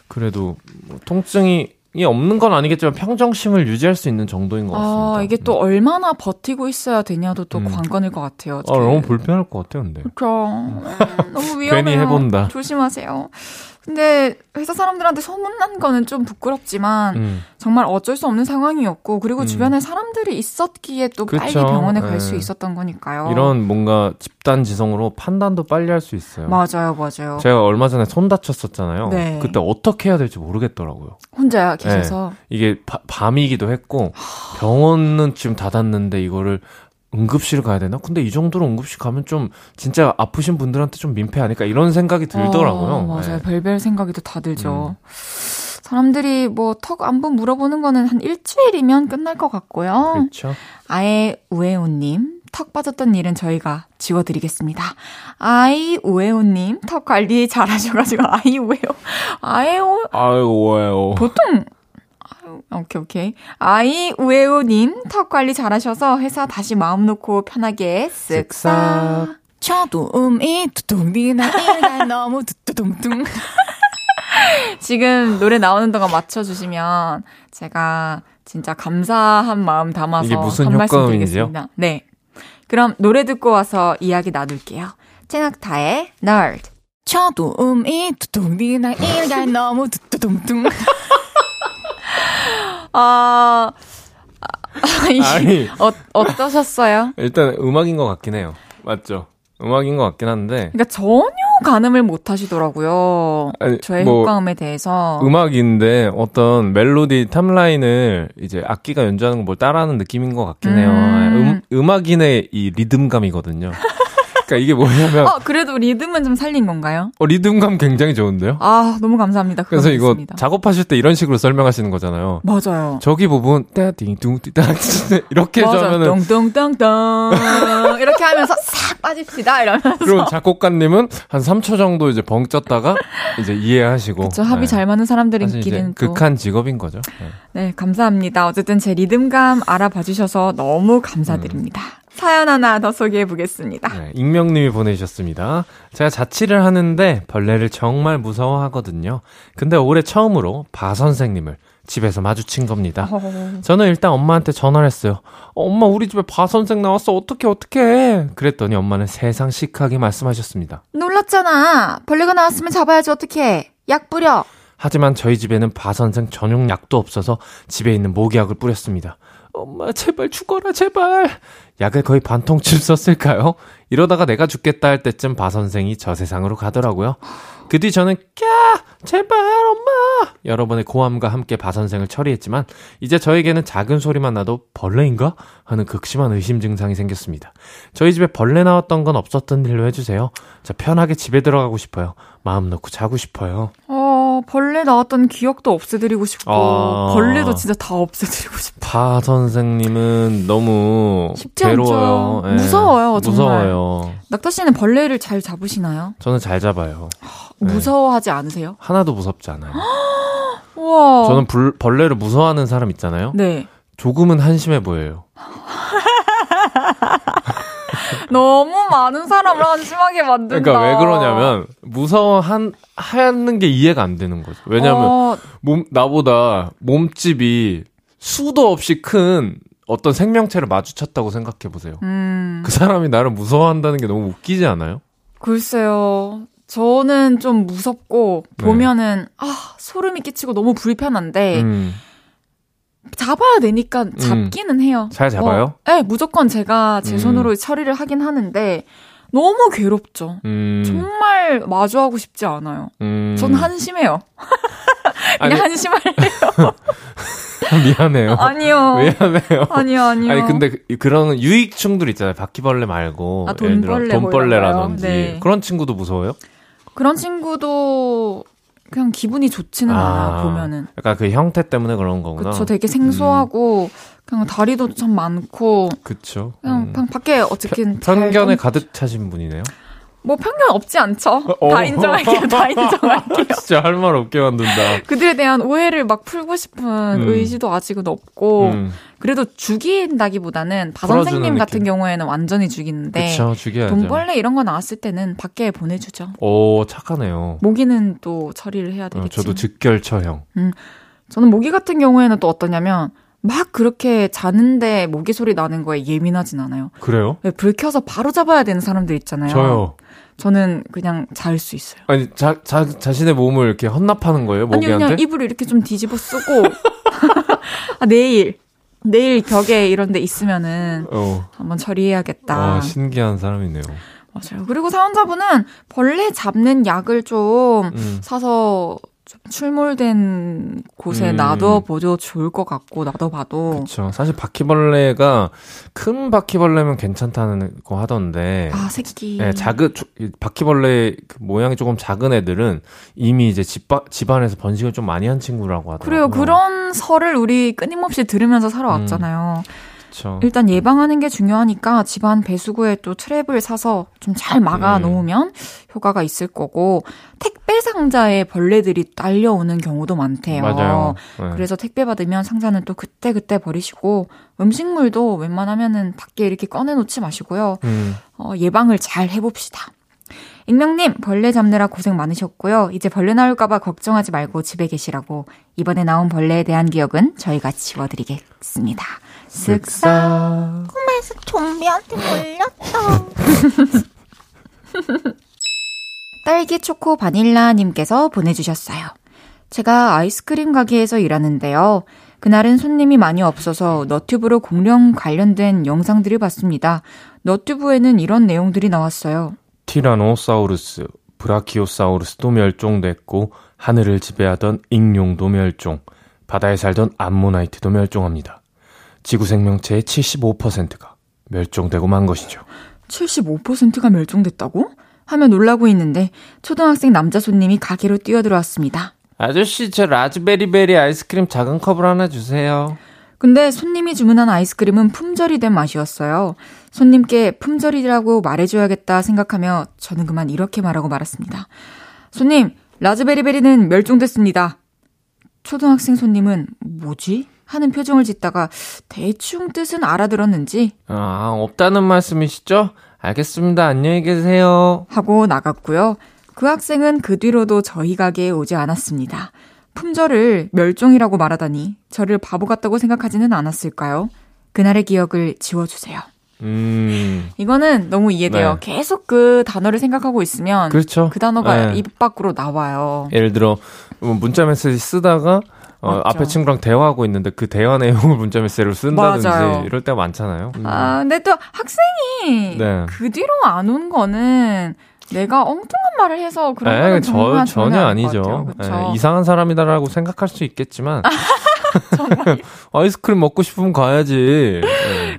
그래도 뭐 통증이 없는 건 아니겠지만 평정심을 유지할 수 있는 정도인 것 같습니다. 아, 이게 또 음. 얼마나 버티고 있어야 되냐도 또 음. 관건일 것 같아요. 아, 너무 불편할 것 같아요. 근데. 그렇죠. 음, 너무 위험해요. 괜히 해본다. 조심하세요. 근데 회사 사람들한테 소문난 거는 좀 부끄럽지만 음. 정말 어쩔 수 없는 상황이었고 그리고 음. 주변에 사람들이 있었기에 또 그쵸. 빨리 병원에 갈 수 있었던 거니까요. 이런 뭔가 집단지성으로 판단도 빨리 할 수 있어요. 맞아요. 맞아요. 제가 얼마 전에 손 다쳤었잖아요. 네. 그때 어떻게 해야 될지 모르겠더라고요. 혼자 계셔서. 네. 이게 바, 밤이기도 했고 병원은 지금 닫았는데 이거를 응급실 가야 되나? 근데 이 정도로 응급실 가면 좀 진짜 아프신 분들한테 좀 민폐 아닐까 이런 생각이 들더라고요. 어, 맞아요. 네. 별별 생각이 또 다 들죠. 음. 사람들이 뭐 턱 안부 물어보는 거는 한 일주일이면 끝날 것 같고요. 그렇죠. 아예 우에오님, 턱 빠졌던 일은 저희가 지워드리겠습니다. 아이 우에오님, 턱 관리 잘하셔가지고 아이 우에오, 아에오, 아이 우에오. 보통 오케이 오케이. 아이 우에오님, 턱 관리 잘하셔서 회사 다시 마음 놓고 편하게 쓱싹. 차도음이 두둥비나 이가 너무 두두둥둥. 지금 노래 나오는 동안 맞춰주시면 제가 진짜 감사한 마음 담아서 이게 무슨 한 말씀 드리겠습니다. 네, 그럼 노래 듣고 와서 이야기 나눌게요. 최낙타의 Nerd. 차도음이 두둥비나 이가 너무 두두둥둥. 아, 아니, 어, 어떠셨어요? 일단 음악인 것 같긴 해요. 맞죠? 음악인 것 같긴 한데. 그러니까 전혀 가늠을 못 하시더라고요. 아니, 저의 뭐, 효과음에 대해서. 음악인데 어떤 멜로디 탑라인을 이제 악기가 연주하는 걸 뭘 따라하는 느낌인 것 같긴 음. 해요. 음, 음악인의 이 리듬감이거든요. 그러니까 이게 뭐냐면. 어, 그래도 리듬은 좀 살린 건가요? 어, 리듬감 굉장히 좋은데요? 아, 너무 감사합니다. 그래서 이거 있습니다. 작업하실 때 이런 식으로 설명하시는 거잖아요. 맞아요. 저기 부분, 따띵뚱띠따 이렇게 맞아요. 하면은. 뚱뚱뚱뚱. 이렇게 하면서 싹 빠집시다. 이러면서. 그럼 작곡가님은 한 삼 초 정도 이제 벙 쪘다가 이제 이해하시고. 그렇죠. 합이 네. 잘 맞는 사람들끼리는. 극한 직업인 거죠. 네. 네, 감사합니다. 어쨌든 제 리듬감 알아봐 주셔서 너무 감사드립니다. 음. 사연 하나 더 소개해보겠습니다. 네, 익명님이 보내주셨습니다. 제가 자취를 하는데 벌레를 정말 무서워하거든요. 근데 올해 처음으로 바 선생님을 집에서 마주친 겁니다. 저는 일단 엄마한테 전화를 했어요. 엄마, 우리 집에 바 선생 나왔어. 어떡해 어떡해. 그랬더니 엄마는 세상 시크하게 말씀하셨습니다. 놀랐잖아. 벌레가 나왔으면 잡아야지 어떡해. 약 뿌려. 하지만 저희 집에는 바 선생 전용 약도 없어서 집에 있는 모기약을 뿌렸습니다. 엄마 제발 죽어라 제발. 약을 거의 반통쯤 썼을까요? 이러다가 내가 죽겠다 할 때쯤 바 선생이 저 세상으로 가더라고요. 그 뒤 저는 꺄 제발 엄마 여러 번의 고함과 함께 바 선생을 처리했지만 이제 저에게는 작은 소리만 나도 벌레인가? 하는 극심한 의심 증상이 생겼습니다. 저희 집에 벌레 나왔던 건 없었던 일로 해주세요. 저 편하게 집에 들어가고 싶어요. 마음 놓고 자고 싶어요. 어, 벌레 나왔던 기억도 없애드리고 싶고 아... 벌레도 진짜 다 없애드리고 싶어요. 바 선생님은 너무 쉽지 괴로워요. 네. 무서워요. 정말. 무서워요. 낙타 씨는 벌레를 잘 잡으시나요? 저는 잘 잡아요. 네. 무서워하지 않으세요? 하나도 무섭지 않아요. 우와. 저는 불, 벌레를 무서워하는 사람 있잖아요. 네. 조금은 한심해 보여요. 너무 많은 사람을 한심하게 만든다. 그러니까 왜 그러냐면 무서워한 하는 게 이해가 안 되는 거죠. 왜냐하면 어... 몸 나보다 몸집이 수도 없이 큰 어떤 생명체를 마주쳤다고 생각해 보세요. 음... 그 사람이 나를 무서워한다는 게 너무 웃기지 않아요? 글쎄요. 저는 좀 무섭고 보면은 네. 아 소름이 끼치고 너무 불편한데. 음. 잡아야 되니까 잡기는 음, 해요. 잘 잡아요? 어, 네, 무조건 제가 제 손으로 음. 처리를 하긴 하는데 너무 괴롭죠. 음. 정말 마주하고 싶지 않아요. 음. 전 한심해요. 그냥 아니, 한심할래요. 미안해요. 아니요. 미안해요. 아니요, 아니요. 아니 근데 그런 유익충들 있잖아요. 바퀴벌레 말고 아, 돈벌레 돈벌레라든지 네. 그런 친구도 무서워요? 그런 친구도. 그냥 기분이 좋지는 아, 않아 보면은. 약간 그 형태 때문에 그런 거구나. 그쵸, 되게 생소하고 음. 그냥 다리도 참 많고. 그쵸. 그냥, 음. 그냥 밖에 어쨌든 편견에 가득 차신 분이네요. 뭐 편견 없지 않죠. 어. 다 인정할게요. 다 인정할게요. 진짜 할 말 없게 만든다. 그들에 대한 오해를 막 풀고 싶은 음. 의지도 아직은 없고 음. 그래도 죽인다기보다는 바 선생님 같은 느낌. 경우에는 완전히 죽이는데 그쵸, 죽여야죠. 돈벌레 이런 거 나왔을 때는 밖에 보내주죠. 오 착하네요. 모기는 또 처리를 해야 되겠지. 어, 저도 즉결 처형. 음. 저는 모기 같은 경우에는 또 어떠냐면 막 그렇게 자는데 모기 소리 나는 거에 예민하진 않아요. 그래요? 네, 불 켜서 바로 잡아야 되는 사람들 있잖아요. 저요. 저는 그냥 잘 수 있어요. 아니, 자, 자, 자신의 몸을 이렇게 헌납하는 거예요? 모기한테? 아니, 그냥 이불을 이렇게 좀 뒤집어 쓰고. 아, 내일, 내일 벽에 이런 데 있으면은 어. 한번 처리해야겠다. 와, 신기한 사람이네요. 맞아요. 그리고 사원자분은 벌레 잡는 약을 좀 음. 사서 출몰된 곳에 음. 놔둬보죠. 좋을 것 같고 놔둬봐도. 그렇죠. 사실 바퀴벌레가 큰 바퀴벌레면 괜찮다는 거 하던데. 아, 새끼. 네, 작은 바퀴벌레 그 모양이 조금 작은 애들은 이미 이제 집, 집안에서 번식을 좀 많이 한 친구라고 하더라고요. 그래요. 그런 설을 우리 끊임없이 들으면서 살아왔잖아요. 음. 그쵸. 일단 예방하는 게 중요하니까 집안 배수구에 또 트랩을 사서 좀 잘 막아놓으면 음. 효과가 있을 거고, 택배 상자에 벌레들이 딸려오는 경우도 많대요. 맞아요. 네. 그래서 택배 받으면 상자는 또 그때그때 버리시고, 음식물도 웬만하면은 밖에 이렇게 꺼내놓지 마시고요. 음. 어, 예방을 잘 해봅시다. 익명님, 벌레 잡느라 고생 많으셨고요. 이제 벌레 나올까봐 걱정하지 말고 집에 계시라고. 이번에 나온 벌레에 대한 기억은 저희가 지워드리겠습니다. 쓱싹. 꿈에서 좀비한테 걸렸다. 딸기 초코 바닐라님께서 보내주셨어요. 제가 아이스크림 가게에서 일하는데요. 그날은 손님이 많이 없어서 너튜브로 공룡 관련된 영상들을 봤습니다. 너튜브에는 이런 내용들이 나왔어요. 티라노사우루스, 브라키오사우루스도 멸종됐고 하늘을 지배하던 익룡도 멸종, 바다에 살던 암모나이트도 멸종합니다. 지구 생명체의 칠십오 퍼센트가 멸종되고 만 것이죠. 칠십오 퍼센트가 멸종됐다고? 하며 놀라고 있는데 초등학생 남자 손님이 가게로 뛰어들어왔습니다. 아저씨, 저 라즈베리베리 아이스크림 작은 컵을 하나 주세요. 근데 손님이 주문한 아이스크림은 품절이 된 맛이었어요. 손님께 품절이라고 말해줘야겠다 생각하며 저는 그만 이렇게 말하고 말았습니다. 손님, 라즈베리베리는 멸종됐습니다. 초등학생 손님은 뭐지? 하는 표정을 짓다가 대충 뜻은 알아들었는지 아, 없다는 말씀이시죠? 알겠습니다. 안녕히 계세요. 하고 나갔고요. 그 학생은 그 뒤로도 저희 가게에 오지 않았습니다. 품절을 멸종이라고 말하다니 저를 바보 같다고 생각하지는 않았을까요? 그날의 기억을 지워주세요. 음. 이거는 너무 이해돼요. 네. 계속 그 단어를 생각하고 있으면 그렇죠. 그 단어가 네. 입 밖으로 나와요. 예를 들어 문자 메시지 쓰다가 어, 앞에 친구랑 대화하고 있는데 그 대화 내용을 문자 메시지로 쓴다든지 맞아요. 이럴 때가 많잖아요. 음. 아, 근데 또 학생이 네. 그 뒤로 안 온 거는 내가 엉뚱한 말을 해서 그런 거는 정말 전혀 아니죠. 에, 이상한 사람이다라고 생각할 수 있겠지만 아이스크림 먹고 싶으면 가야지.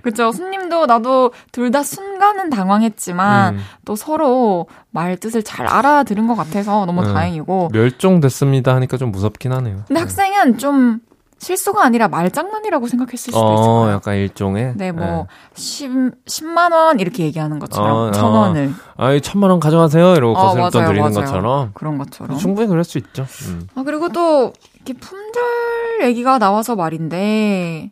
그렇죠. 손님도 나도 둘 다 순간은 당황했지만 음. 또 서로 말 뜻을 잘 알아들은 것 같아서 너무 음. 다행이고. 멸종됐습니다 하니까 좀 무섭긴 하네요. 근데 네. 학생은 좀 실수가 아니라 말장난이라고 생각했을 수도 어, 있을 거예요. 약간 일종의. 네, 뭐 네. 십만 원 이렇게 얘기하는 것처럼 어, 천 원을. 어. 아이 천만 원 가져가세요 이러고 거슬렸던 어, 드리는 것처럼. 그런 것처럼. 충분히 그럴 수 있죠. 음. 아 그리고 또 이렇게 품절 얘기가 나와서 말인데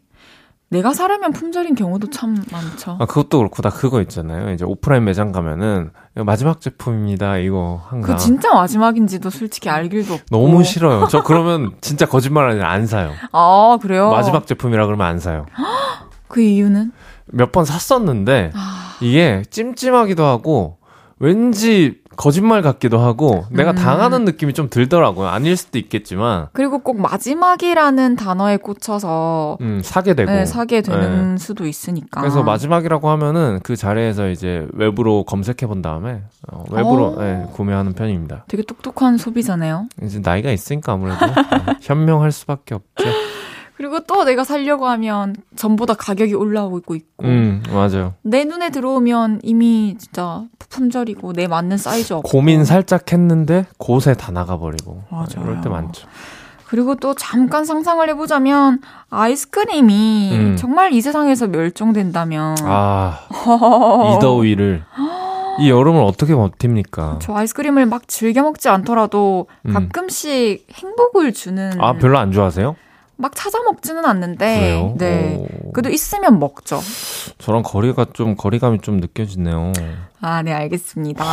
내가 사려면 품절인 경우도 참 많죠. 아 그것도 그렇고 나 그거 있잖아요. 이제 오프라인 매장 가면은 마지막 제품입니다. 이거 한가. 그 진짜 마지막인지도 솔직히 알 길도 없고. 너무 싫어요. 저 그러면 진짜 거짓말 아니라 안 사요. 아 그래요? 마지막 제품이라 그러면 안 사요. 그 이유는? 몇 번 샀었는데 아... 이게 찜찜하기도 하고 왠지 거짓말 같기도 하고 내가 음. 당하는 느낌이 좀 들더라고요. 아닐 수도 있겠지만. 그리고 꼭 마지막이라는 단어에 꽂혀서 음, 사게 되고 네, 사게 되는 네. 수도 있으니까. 그래서 마지막이라고 하면은 그 자리에서 이제 웹으로 검색해 본 다음에 어, 웹으로 네, 구매하는 편입니다. 되게 똑똑한 소비자네요. 이제 나이가 있으니까 아무래도 어, 현명할 수밖에 없죠. 그리고 또 내가 살려고 하면 전보다 가격이 올라오고 있고 음, 맞아요. 내 눈에 들어오면 이미 진짜 품절이고 내 맞는 사이즈 없고 고민 살짝 했는데 곳에 다 나가버리고 맞아요. 이럴 때 많죠. 그리고 또 잠깐 상상을 해보자면 아이스크림이 음. 정말 이 세상에서 멸종된다면 아, 이 더위를 이 여름을 어떻게 버팁니까? 저 아이스크림을 막 즐겨 먹지 않더라도 가끔씩 음. 행복을 주는 아 별로 안 좋아하세요? 막 찾아 먹지는 않는데, 그래요? 네. 오. 그래도 있으면 먹죠. 저랑 거리가 좀, 거리감이 좀 느껴지네요. 아, 네, 알겠습니다.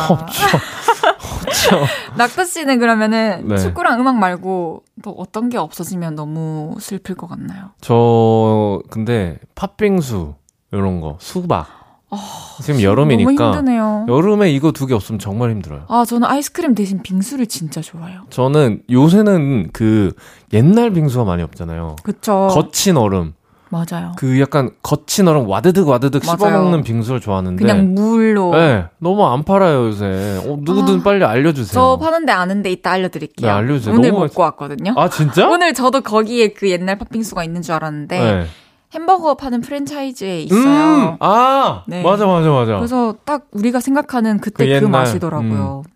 낙타 씨는 그러면은 네. 축구랑 음악 말고 또 어떤 게 없어지면 너무 슬플 것 같나요? 저, 근데 팥빙수, 이런 거, 수박. 어, 지금 여름이니까. 너무 힘드네요. 여름에 이거 두 개 없으면 정말 힘들어요. 아, 저는 아이스크림 대신 빙수를 진짜 좋아해요. 저는 요새는 그 옛날 빙수가 많이 없잖아요. 그쵸. 거친 얼음. 맞아요. 그 약간 거친 얼음 와드득 와드득 맞아요. 씹어먹는 빙수를 좋아하는데 그냥 물로 네, 너무 안 팔아요 요새. 어, 누구든 아, 빨리 알려주세요. 저 파는데 아는데 이따 알려드릴게요. 네, 알려주세요. 오늘 너무 먹고 맛있... 왔거든요. 아 진짜? 오늘 저도 거기에 그 옛날 팥빙수가 있는 줄 알았는데 네. 햄버거 파는 프랜차이즈에 있어요. 음, 아 네. 맞아 맞아 맞아. 그래서 딱 우리가 생각하는 그때 그, 옛날, 그 맛이더라고요. 음.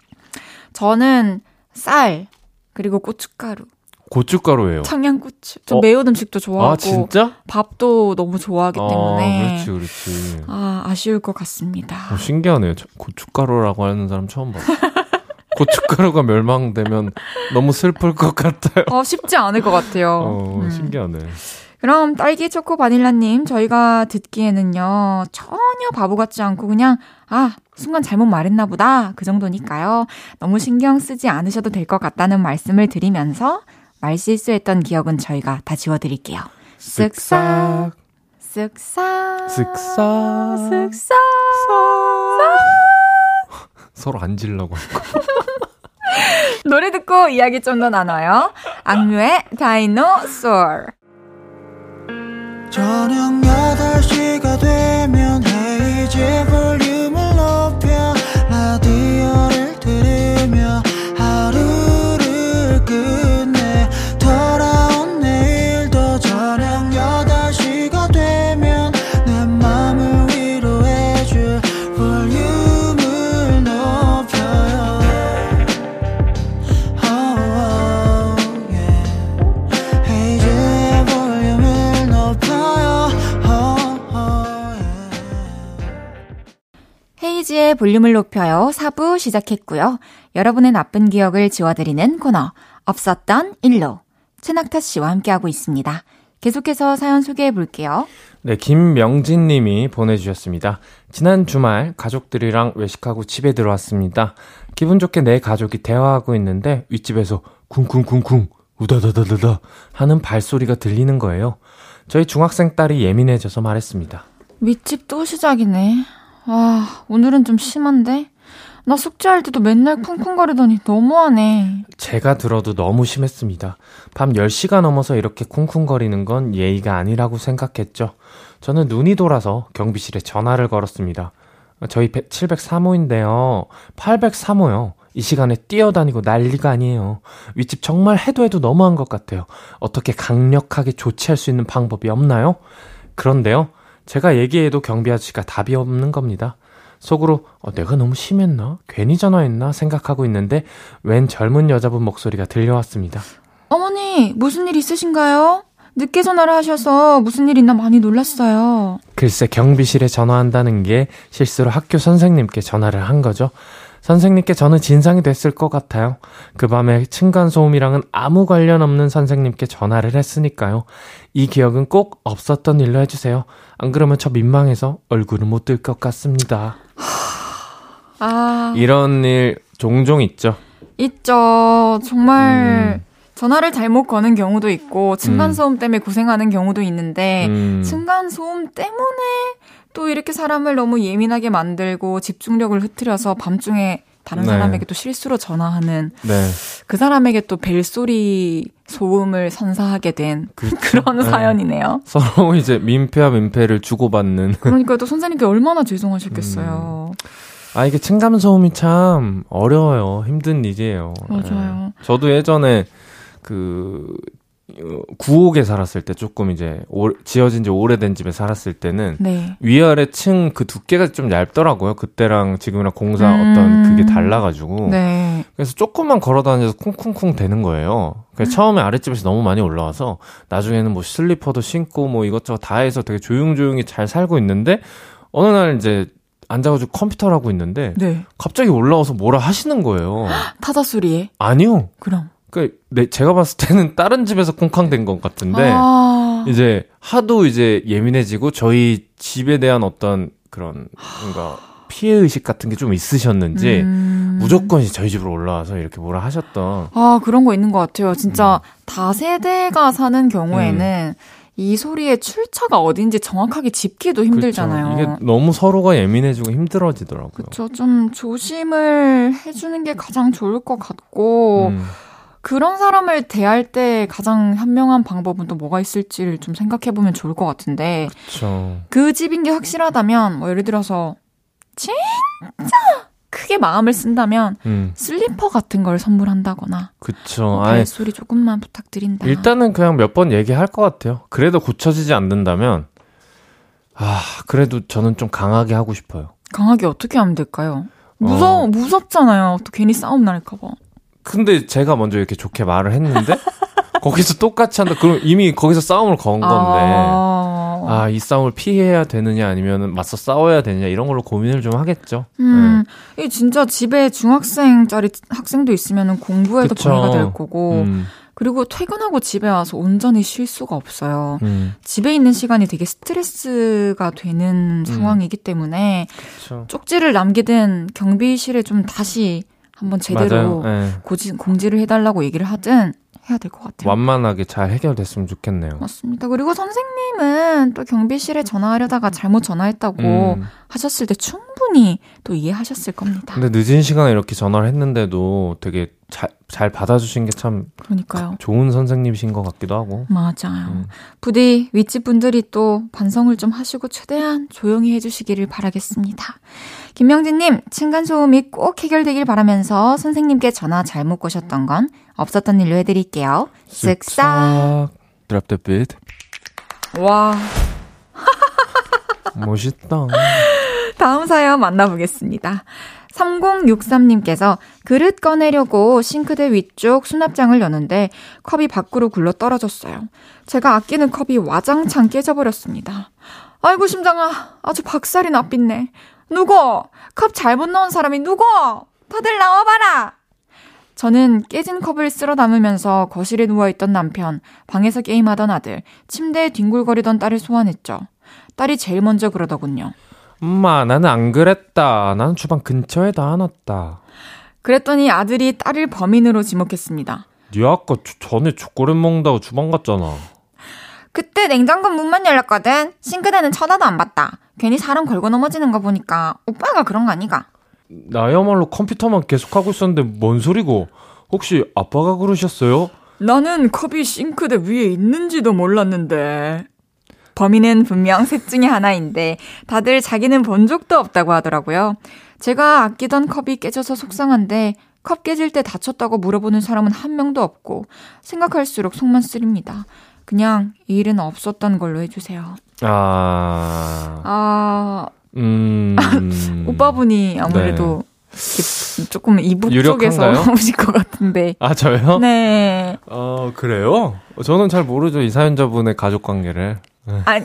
저는 쌀 그리고 고춧가루. 고춧가루예요. 청양고추. 저 어? 매운 음식도 좋아하고. 아, 진짜? 밥도 너무 좋아하기 아, 때문에. 그렇지, 그렇지. 아, 아쉬울 것 같습니다. 어, 신기하네요. 고춧가루라고 하는 사람 처음 봤어요. 고춧가루가 멸망되면 너무 슬플 것 같아요. 어, 쉽지 않을 것 같아요. 어, 음. 신기하네. 그럼 딸기 초코 바닐라님, 저희가 듣기에는요, 전혀 바보 같지 않고 그냥 아, 순간 잘못 말했나 보다 그 정도니까요. 너무 신경 쓰지 않으셔도 될 것 같다는 말씀을 드리면서 말 실수했던 기억은 저희가 다 지워드릴게요. 쓱싹 쓱싹 쓱싹 쓱싹 서로 안 질라고 하고 노래 듣고 이야기 좀 더 나눠요. 악뮤의 다이노소어. 저녁 여덟 시가 되면 헤이즈의 볼륨을 높여 라디오를 들으며 하루를 끝 헤이지의 볼륨을 높여요. 사 부 시작했고요. 여러분의 나쁜 기억을 지워드리는 코너 없었던 일로 최낙타 씨와 함께하고 있습니다. 계속해서 사연 소개해 볼게요. 네, 김명진 님이 보내주셨습니다. 지난 주말 가족들이랑 외식하고 집에 들어왔습니다. 기분 좋게 내 가족이 대화하고 있는데 윗집에서 쿵쿵쿵쿵 우다다다다다 하는 발소리가 들리는 거예요. 저희 중학생 딸이 예민해져서 말했습니다. 윗집 또 시작이네. 아, 오늘은 좀 심한데? 나 숙제할 때도 맨날 쿵쿵거리더니 너무하네. 제가 들어도 너무 심했습니다. 밤 열 시가 넘어서 이렇게 쿵쿵거리는 건 예의가 아니라고 생각했죠. 저는 눈이 돌아서 경비실에 전화를 걸었습니다. 저희 칠공삼 호인데요. 팔공삼 호요. 이 시간에 뛰어다니고 난리가 아니에요. 윗집 정말 해도 해도 너무한 것 같아요. 어떻게 강력하게 조치할 수 있는 방법이 없나요? 그런데요. 제가 얘기해도 경비 아저씨가 답이 없는 겁니다. 속으로 어, 내가 너무 심했나? 괜히 전화했나? 생각하고 있는데 웬 젊은 여자분 목소리가 들려왔습니다. 어머니, 무슨 일 있으신가요? 늦게 전화를 하셔서 무슨 일 있나 많이 놀랐어요. 글쎄 경비실에 전화한다는 게 실수로 학교 선생님께 전화를 한 거죠. 선생님께 저는 진상이 됐을 것 같아요. 그 밤에 층간소음이랑은 아무 관련 없는 선생님께 전화를 했으니까요. 이 기억은 꼭 없었던 일로 해주세요. 안 그러면 저 민망해서 얼굴은 못 들 것 같습니다. 아, 이런 일 종종 있죠? 있죠. 정말... 음. 전화를 잘못 거는 경우도 있고 층간소음 음. 때문에 고생하는 경우도 있는데 음. 층간소음 때문에 또 이렇게 사람을 너무 예민하게 만들고 집중력을 흐트려서 밤중에 다른 네. 사람에게 또 실수로 전화하는 네. 그 사람에게 또 벨소리 소음을 선사하게 된 그쵸? 그런 네. 사연이네요. 서로 이제 민폐와 민폐를 주고받는. 그러니까 또 선생님께 얼마나 죄송하셨겠어요. 음. 아, 이게 층간소음이 참 어려워요. 힘든 일이에요. 맞아요. 네. 저도 예전에 그 구옥에 살았을 때 조금 이제 오, 지어진 지 오래된 집에 살았을 때는 네. 위아래 층 그 두께가 좀 얇더라고요. 그때랑 지금이랑 공사 음. 어떤 그게 달라가지고 네. 그래서 조금만 걸어다니면서 쿵쿵쿵 되는 거예요. 그래서 음. 처음에 아랫집에서 너무 많이 올라와서 나중에는 뭐 슬리퍼도 신고 뭐 이것저것 다 해서 되게 조용조용히 잘 살고 있는데 어느 날 이제 앉아가지고 컴퓨터를 하고 있는데 네. 갑자기 올라와서 뭐라 하시는 거예요. 타자 소리에? 아니요. 그럼. 그니까 제가 봤을 때는 다른 집에서 쿵쾅된 것 같은데 아~ 이제 하도 이제 예민해지고 저희 집에 대한 어떤 그런 뭔가 피해 의식 같은 게 좀 있으셨는지 음... 무조건 저희 집으로 올라와서 이렇게 뭐라 하셨던 아 그런 거 있는 것 같아요. 진짜 음. 다세대가 사는 경우에는. 음. 이 소리의 출처가 어딘지 정확하게 짚기도 힘들잖아요. 그렇죠. 이게 너무 서로가 예민해지고 힘들어지더라고요. 그렇죠. 좀 조심을 해주는 게 가장 좋을 것 같고 음. 그런 사람을 대할 때 가장 현명한 방법은 또 뭐가 있을지를 좀 생각해보면 좋을 것 같은데 그쵸. 그 집인 게 확실하다면 뭐 예를 들어서 진짜 크게 마음을 쓴다면 음. 슬리퍼 같은 걸 선물한다거나 그쵸. 발소리 조금만 부탁드린다. 일단은 그냥 몇 번 얘기할 것 같아요. 그래도 고쳐지지 않는다면 아 그래도 저는 좀 강하게 하고 싶어요. 강하게 어떻게 하면 될까요? 무서워, 어. 무섭잖아요. 또 괜히 싸움 날까봐. 근데 제가 먼저 이렇게 좋게 말을 했는데 거기서 똑같이 한다. 그럼 이미 거기서 싸움을 건 건데 아, 아, 이 싸움을 피해야 되느냐 아니면 맞서 싸워야 되느냐 이런 걸로 고민을 좀 하겠죠. 음, 네. 이게 진짜 집에 중학생짜리 학생도 있으면 공부에도 방해가 될 거고 음. 그리고 퇴근하고 집에 와서 온전히 쉴 수가 없어요. 음. 집에 있는 시간이 되게 스트레스가 되는 음. 상황이기 때문에 그쵸. 쪽지를 남기든 경비실에 좀 다시 한번 제대로 고지, 공지를 해달라고 얘기를 하든 해야 될 것 같아요. 완만하게 잘 해결됐으면 좋겠네요. 맞습니다. 그리고 선생님은 또 경비실에 전화하려다가 잘못 전화했다고 음. 하셨을 때 충분히 또 이해하셨을 겁니다. 근데 늦은 시간에 이렇게 전화를 했는데도 되게 잘, 잘 받아주신 게 참 그러니까요. 좋은 선생님이신 것 같기도 하고. 맞아요. 음. 부디 윗집 분들이 또 반성을 좀 하시고 최대한 조용히 해주시기를 바라겠습니다. 김명진님, 층간소음이 꼭 해결되길 바라면서 선생님께 전화 잘못 거셨던 건 없었던 일로 해드릴게요. 쓱싹. Drop the beat. 와. 멋있다. 다음 사연 만나보겠습니다. 삼공육삼님께서 그릇 꺼내려고 싱크대 위쪽 수납장을 여는데 컵이 밖으로 굴러 떨어졌어요. 제가 아끼는 컵이 와장창 깨져버렸습니다. 아이고 심장아, 아주 박살이 나빛네. 누구? 컵 잘못 넣은 사람이 누구? 다들 나와봐라. 저는 깨진 컵을 쓸어 담으면서 거실에 누워있던 남편, 방에서 게임하던 아들, 침대에 뒹굴거리던 딸을 소환했죠. 딸이 제일 먼저 그러더군요. 엄마, 나는 안 그랬다. 나는 주방 근처에다 놨다. 그랬더니 아들이 딸을 범인으로 지목했습니다. 네 아까 전에 초콜릿 먹는다고 주방 갔잖아. 그때 냉장고 문만 열렸거든. 싱크대는 쳐다도 안 봤다. 괜히 사람 걸고 넘어지는 거 보니까 오빠가 그런 거 아니가? 나야말로 컴퓨터만 계속하고 있었는데 뭔 소리고. 혹시 아빠가 그러셨어요? 나는 컵이 싱크대 위에 있는지도 몰랐는데. 범인은 분명 셋 중에 하나인데 다들 자기는 본 적도 없다고 하더라고요. 제가 아끼던 컵이 깨져서 속상한데 컵 깨질 때 다쳤다고 물어보는 사람은 한 명도 없고 생각할수록 속만 쓰립니다. 그냥 이 일은 없었던 걸로 해주세요. 아... 아... 음... 오빠분이 아무래도... 네. 조금 이북 쪽에서 오실 것 같은데. 아 저요? 네. 어 그래요? 저는 잘 모르죠 이 사연자분의 가족 관계를. 아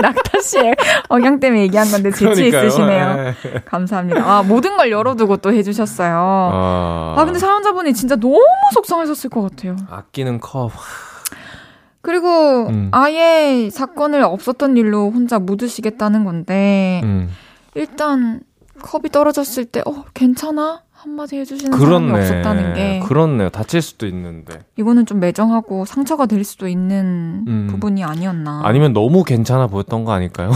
낙타 씨의 억양 때문에 얘기한 건데 재치 있으시네요. 에이. 감사합니다. 아 모든 걸 열어두고 또 해주셨어요. 어... 아 근데 사연자분이 진짜 너무 속상하셨을 것 같아요. 아끼는 컵. 그리고 음. 아예 사건을 없었던 일로 혼자 묻으시겠다는 건데 음. 일단. 컵이 떨어졌을 때 어 괜찮아? 한마디 해주시는 그렇네. 사람이 없었다는 게 그렇네요. 다칠 수도 있는데 이거는 좀 매정하고 상처가 될 수도 있는 음. 부분이 아니었나. 아니면 너무 괜찮아 보였던 거 아닐까요?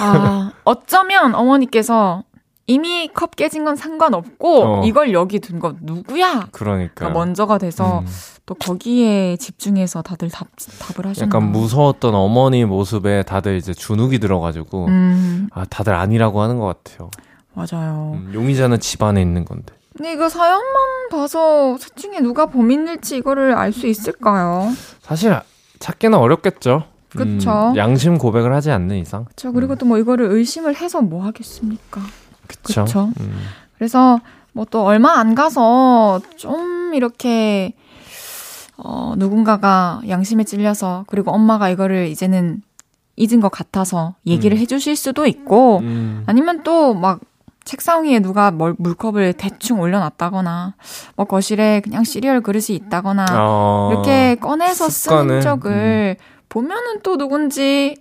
아, 어쩌면 어머니께서 이미 컵 깨진 건 상관없고 어. 이걸 여기 둔 건 누구야? 그러니까 먼저가 돼서 음. 또 거기에 집중해서 다들 답, 답을 하셨나. 약간 무서웠던 어머니 모습에 다들 이제 주눅이 들어가지고 음. 아 다들 아니라고 하는 것 같아요. 맞아요. 음, 용의자는 집 안에 있는 건데. 근데 이거 사연만 봐서 셋 중에 누가 범인일지 이거를 알 수 있을까요? 사실 찾기는 어렵겠죠. 그렇죠. 음, 양심 고백을 하지 않는 이상. 그렇죠. 그리고 음. 또 뭐 이거를 의심을 해서 뭐 하겠습니까? 그렇죠. 음. 그래서 뭐 또 얼마 안 가서 좀 이렇게 어, 누군가가 양심에 찔려서 그리고 엄마가 이거를 이제는 잊은 것 같아서 얘기를 음. 해주실 수도 있고 음. 아니면 또 막 책상 위에 누가 물, 물컵을 대충 올려놨다거나 뭐 거실에 그냥 시리얼 그릇이 있다거나 어, 이렇게 꺼내서 습관을. 쓴 흔적을 음. 보면은 또 누군지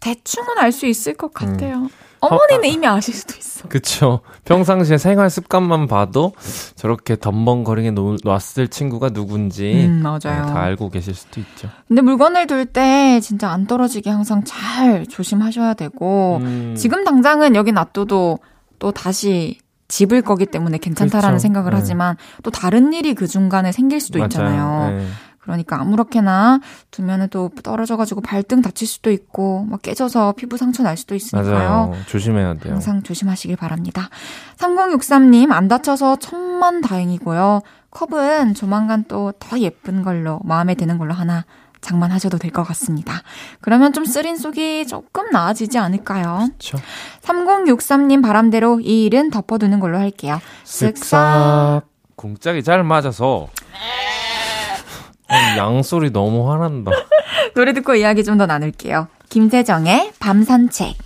대충은 알 수 있을 것 같아요. 음. 어머니는 이미 아실 수도 있어. 그렇죠. 평상시에 생활 습관만 봐도 저렇게 덤벙거리게 놨을 친구가 누군지 음, 맞아요. 다 알고 계실 수도 있죠. 근데 물건을 둘 때 진짜 안 떨어지게 항상 잘 조심하셔야 되고 음. 지금 당장은 여기 놔둬도 또 다시 집을 거기 때문에 괜찮다라는 그렇죠. 생각을 네. 하지만 또 다른 일이 그 중간에 생길 수도 맞아요. 있잖아요. 네. 그러니까 아무렇게나 두면 또 떨어져가지고 발등 다칠 수도 있고 막 깨져서 피부 상처 날 수도 있으니까요. 맞아요. 조심해야 돼요. 항상 조심하시길 바랍니다. 삼공육삼 님 안 다쳐서 천만 다행이고요. 컵은 조만간 또 더 예쁜 걸로 마음에 드는 걸로 하나 장만하셔도 될 것 같습니다. 그러면 좀 쓰린 속이 조금 나아지지 않을까요? 그렇죠. 삼공육삼 님 바람대로 이 일은 덮어두는 걸로 할게요. 쓱싹 공짝이 잘 맞아서 양소리 너무 화난다. 노래 듣고 이야기 좀 더 나눌게요. 김세정의 밤산책.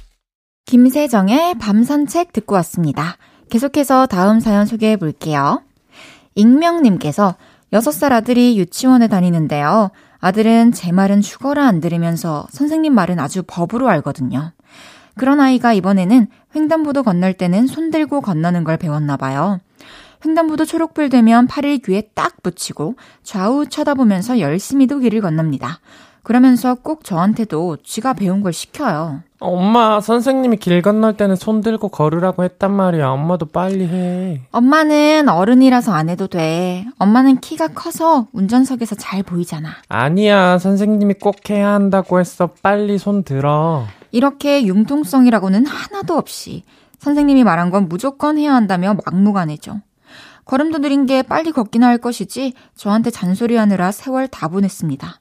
김세정의 밤산책 듣고 왔습니다. 계속해서 다음 사연 소개해 볼게요. 익명님께서 여섯 살 아들이 유치원에 다니는데요. 아들은 제 말은 죽어라 안 들으면서 선생님 말은 아주 법으로 알거든요. 그런 아이가 이번에는 횡단보도 건널 때는 손 들고 건너는 걸 배웠나 봐요. 횡단보도 초록불 되면 팔을 귀에 딱 붙이고 좌우 쳐다보면서 열심히도 길을 건넙니다. 그러면서 꼭 저한테도 쥐가 배운 걸 시켜요. 엄마, 선생님이 길 건널 때는 손 들고 걸으라고 했단 말이야. 엄마도 빨리 해. 엄마는 어른이라서 안 해도 돼. 엄마는 키가 커서 운전석에서 잘 보이잖아. 아니야, 선생님이 꼭 해야 한다고 했어. 빨리 손 들어. 이렇게 융통성이라고는 하나도 없이 선생님이 말한 건 무조건 해야 한다며 막무가내죠. 걸음도 느린 게 빨리 걷기나 할 것이지 저한테 잔소리하느라 세월 다 보냈습니다.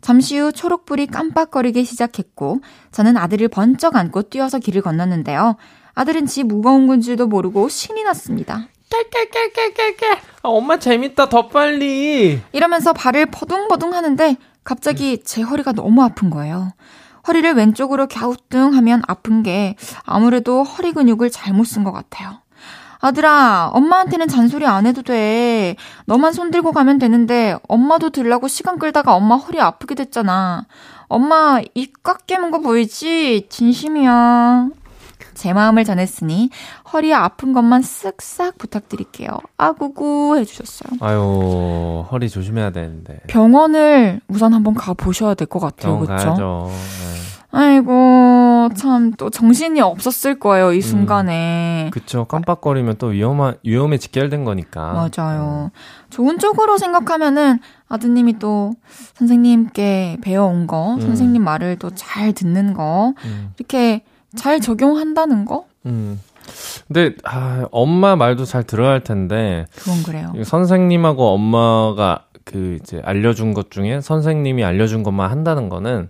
잠시 후 초록불이 깜빡거리기 시작했고 저는 아들을 번쩍 안고 뛰어서 길을 건넜는데요. 아들은 지 무거운 건지도 모르고 신이 났습니다. 깔깔깔깔깔깔. 아, 엄마 재밌다. 더 빨리. 이러면서 발을 버둥버둥 하는데 갑자기 제 허리가 너무 아픈 거예요. 허리를 왼쪽으로 갸우뚱 하면 아픈 게 아무래도 허리 근육을 잘못 쓴 것 같아요. 아들아, 엄마한테는 잔소리 안 해도 돼. 너만 손 들고 가면 되는데 엄마도 들라고 시간 끌다가 엄마 허리 아프게 됐잖아. 엄마 입 꽉 깨문 거 보이지? 진심이야. 제 마음을 전했으니 허리에 아픈 것만 쓱싹 부탁드릴게요. 아구구 해주셨어요. 아유, 허리 조심해야 되는데. 병원을 우선 한번 가보셔야 될 것 같아요. 그렇죠? 아이고, 참, 또 정신이 없었을 거예요, 이 순간에. 음, 그쵸. 깜빡거리면 또 위험한, 위험에 직결된 거니까. 맞아요. 좋은 쪽으로 생각하면은 아드님이 또 선생님께 배워온 거, 음. 선생님 말을 또 잘 듣는 거, 음. 이렇게 잘 적용한다는 거? 음. 근데, 아, 엄마 말도 잘 들어야 할 텐데. 그건 그래요. 선생님하고 엄마가 그 이제 알려준 것 중에 선생님이 알려준 것만 한다는 거는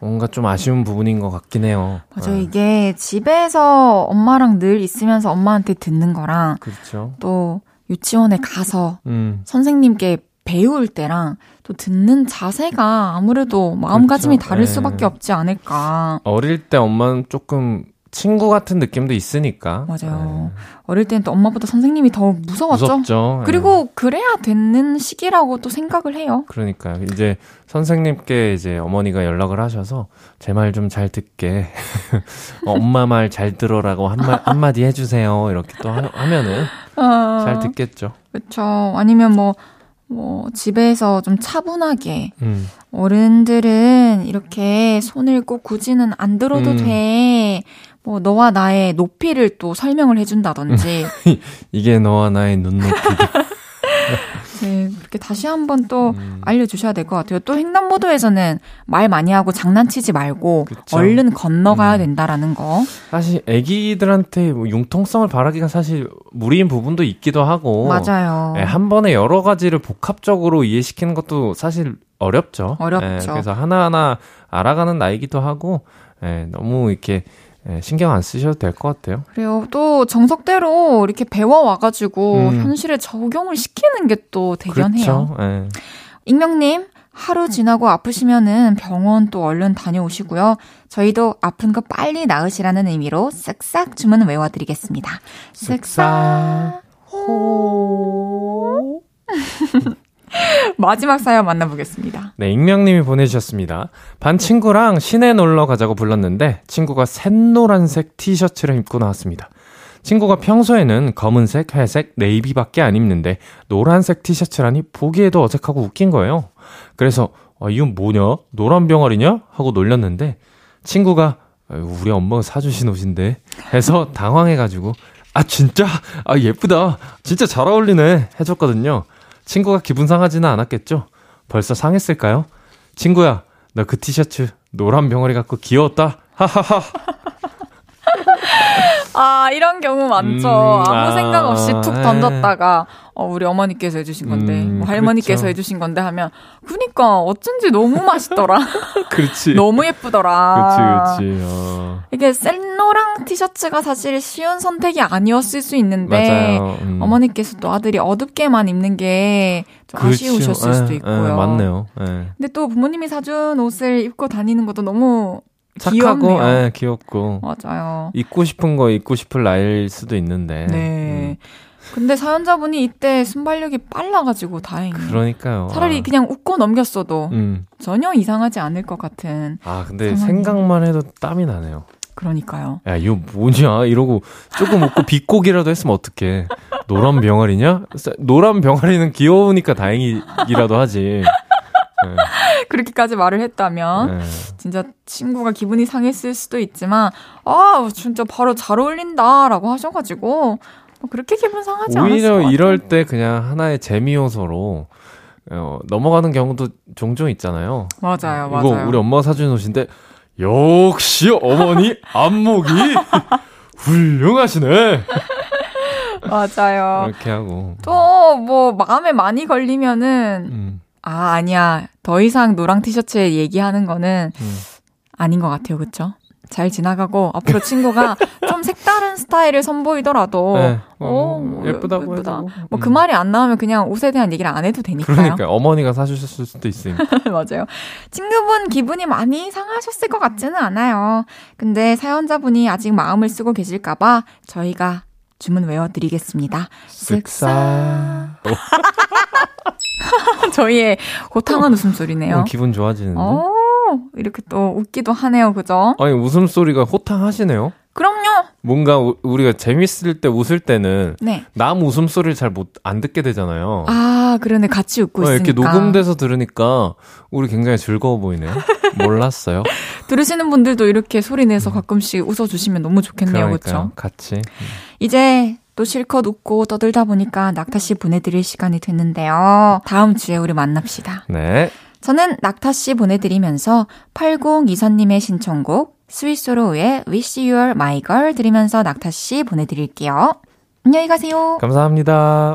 뭔가 좀 아쉬운 부분인 것 같긴 해요. 맞아요. 네. 이게 집에서 엄마랑 늘 있으면서 엄마한테 듣는 거랑 그렇죠. 또 유치원에 가서 음. 선생님께 배울 때랑 또 듣는 자세가 아무래도 마음가짐이 그렇죠. 다를 네. 수밖에 없지 않을까. 어릴 때 엄마는 조금 친구 같은 느낌도 있으니까. 맞아요. 네. 어릴 때는 또 엄마보다 선생님이 더 무서웠죠. 무섭죠. 그리고 네. 그래야 되는 시기라고 또 생각을 해요. 그러니까요. 이제 선생님께 이제 어머니가 연락을 하셔서 제 말 좀 잘 듣게 엄마 말 잘 들어라고 한마, 한마디 해주세요. 이렇게 또 하, 하면은 어... 잘 듣겠죠. 그렇죠. 아니면 뭐 뭐 집에서 좀 차분하게 음. 어른들은 이렇게 손을 꼭 굳이는 안 들어도 음. 돼. 뭐 너와 나의 높이를 또 설명을 해준다든지. 이게 너와 나의 눈높이다. 네, 그렇게 다시 한번 또 음. 알려주셔야 될 것 같아요. 또 횡단보도에서는 말 많이 하고 장난치지 말고 그쵸? 얼른 건너가야 음. 된다라는 거. 사실 애기들한테 뭐 융통성을 바라기가 사실 무리인 부분도 있기도 하고. 맞아요. 예, 한 번에 여러 가지를 복합적으로 이해시키는 것도 사실 어렵죠. 어렵죠. 예, 그래서 하나하나 알아가는 나이기도 하고 예, 너무 이렇게 네, 신경 안 쓰셔도 될 것 같아요. 그래요. 또 정석대로 이렇게 배워와가지고 음. 현실에 적용을 시키는 게 또 대견해요. 그렇죠. 네. 익명님, 하루 지나고 아프시면은 병원 또 얼른 다녀오시고요. 저희도 아픈 거 빨리 나으시라는 의미로 쓱싹 주문 외워드리겠습니다. 쓱싹 호 마지막 사연 만나보겠습니다. 네, 익명님이 보내주셨습니다. 반 친구랑 시내 놀러 가자고 불렀는데 친구가 샛노란색 티셔츠를 입고 나왔습니다. 친구가 평소에는 검은색, 회색, 네이비밖에 안 입는데 노란색 티셔츠라니 보기에도 어색하고 웃긴 거예요. 그래서 아, 이건 뭐냐? 노란 병아리냐? 하고 놀렸는데 친구가 우리 엄마가 사주신 옷인데 해서 당황해가지고 아 진짜? 아 예쁘다. 진짜 잘 어울리네 해줬거든요. 친구가 기분 상하지는 않았겠죠? 벌써 상했을까요? 친구야, 너 그 티셔츠 노란 병아리 갖고 귀여웠다. 하하하. 아 이런 경우 많죠. 음, 아무 아, 생각 없이 툭 던졌다가 어, 우리 어머니께서 해주신 건데 음, 뭐 할머니께서 그렇죠. 해주신 건데 하면 그니까 어쩐지 너무 맛있더라. 그렇지. 너무 예쁘더라. 그렇지, 그렇지. 어. 이게 셀노랑 티셔츠가 사실 쉬운 선택이 아니었을 수 있는데 음. 어머니께서 또 아들이 어둡게만 입는 게 좀 아쉬우셨을 에, 수도 있고요. 에, 맞네요. 에. 근데 또 부모님이 사준 옷을 입고 다니는 것도 너무 착하고, 예, 귀엽고. 맞아요. 입고 싶은 거 입고 싶을 나일 수도 있는데. 네. 음. 근데 사연자분이 이때 순발력이 빨라가지고 다행이에요. 그러니까요. 차라리 아. 그냥 웃고 넘겼어도 음. 전혀 이상하지 않을 것 같은. 아, 근데 상황이. 생각만 해도 땀이 나네요. 그러니까요. 야, 이거 뭐냐? 이러고 조금 웃고 비꼬기라도 했으면 어떡해. 노란 병아리냐? 노란 병아리는 귀여우니까 다행이라도 하지. 네. 그렇게까지 말을 했다면 네. 진짜 친구가 기분이 상했을 수도 있지만 아 진짜 바로 잘 어울린다라고 하셔가지고 그렇게 기분 상하지 않았을 것 같아요. 오히려 이럴 때 그냥 하나의 재미 요소로 어, 넘어가는 경우도 종종 있잖아요. 맞아요, 맞아요. 이거 우리 엄마가 사준 옷인데 역시 어머니 안목이 훌륭하시네. 맞아요. 그렇게 하고 또 뭐 마음에 많이 걸리면은. 음. 아, 아니야. 더 이상 노랑 티셔츠 얘기하는 거는 음. 아닌 것 같아요. 그쵸? 잘 지나가고 앞으로 친구가 좀 색다른 스타일을 선보이더라도 네. 어, 오, 예쁘다고 예쁘다. 해도 뭐 그 음. 말이 안 나오면 그냥 옷에 대한 얘기를 안 해도 되니까요. 그러니까 어머니가 사주셨을 수도 있으니까. 맞아요. 친구분 기분이 많이 상하셨을 것 같지는 않아요. 근데 사연자분이 아직 마음을 쓰고 계실까 봐 저희가 주문 외워드리겠습니다. 쓱싹. 저희의 호탕한 웃음소리네요. 어, 기분 좋아지는데. 오, 이렇게 또 웃기도 하네요. 그죠? 아니 웃음소리가 호탕하시네요. 그럼요. 뭔가 우, 우리가 재밌을 때 웃을 때는 네. 남 웃음소리를 잘 못 안 듣게 되잖아요. 아 그러네. 같이 웃고 어, 있으니까. 이렇게 녹음돼서 들으니까 우리 굉장히 즐거워 보이네요. 몰랐어요. 들으시는 분들도 이렇게 소리내서 가끔씩 웃어주시면 너무 좋겠네요. 그렇죠? 같이. 이제 또 실컷 웃고 떠들다 보니까 낙타 씨 보내드릴 시간이 됐는데요. 다음 주에 우리 만납시다. 네. 저는 낙타 씨 보내드리면서 팔공이선님의 신청곡 스위스로우의 Wish You Were My Girl 드리면서 낙타 씨 보내드릴게요. 안녕히 가세요. 감사합니다.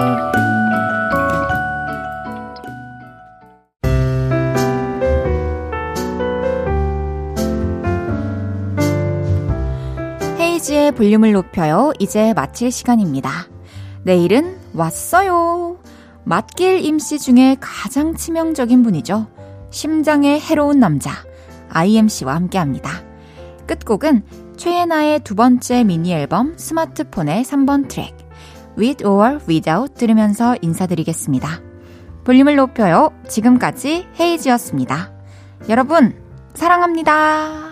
볼륨을 높여요. 이제 마칠 시간입니다. 내일은 왔어요. 맛길 임씨 중에 가장 치명적인 분이죠. 심장의 해로운 남자 아이엠씨와 함께합니다. 끝곡은 최애나의 두 번째 미니앨범 스마트폰의 삼 번 트랙 With or Without 들으면서 인사드리겠습니다. 볼륨을 높여요. 지금까지 헤이지였습니다. 여러분 사랑합니다.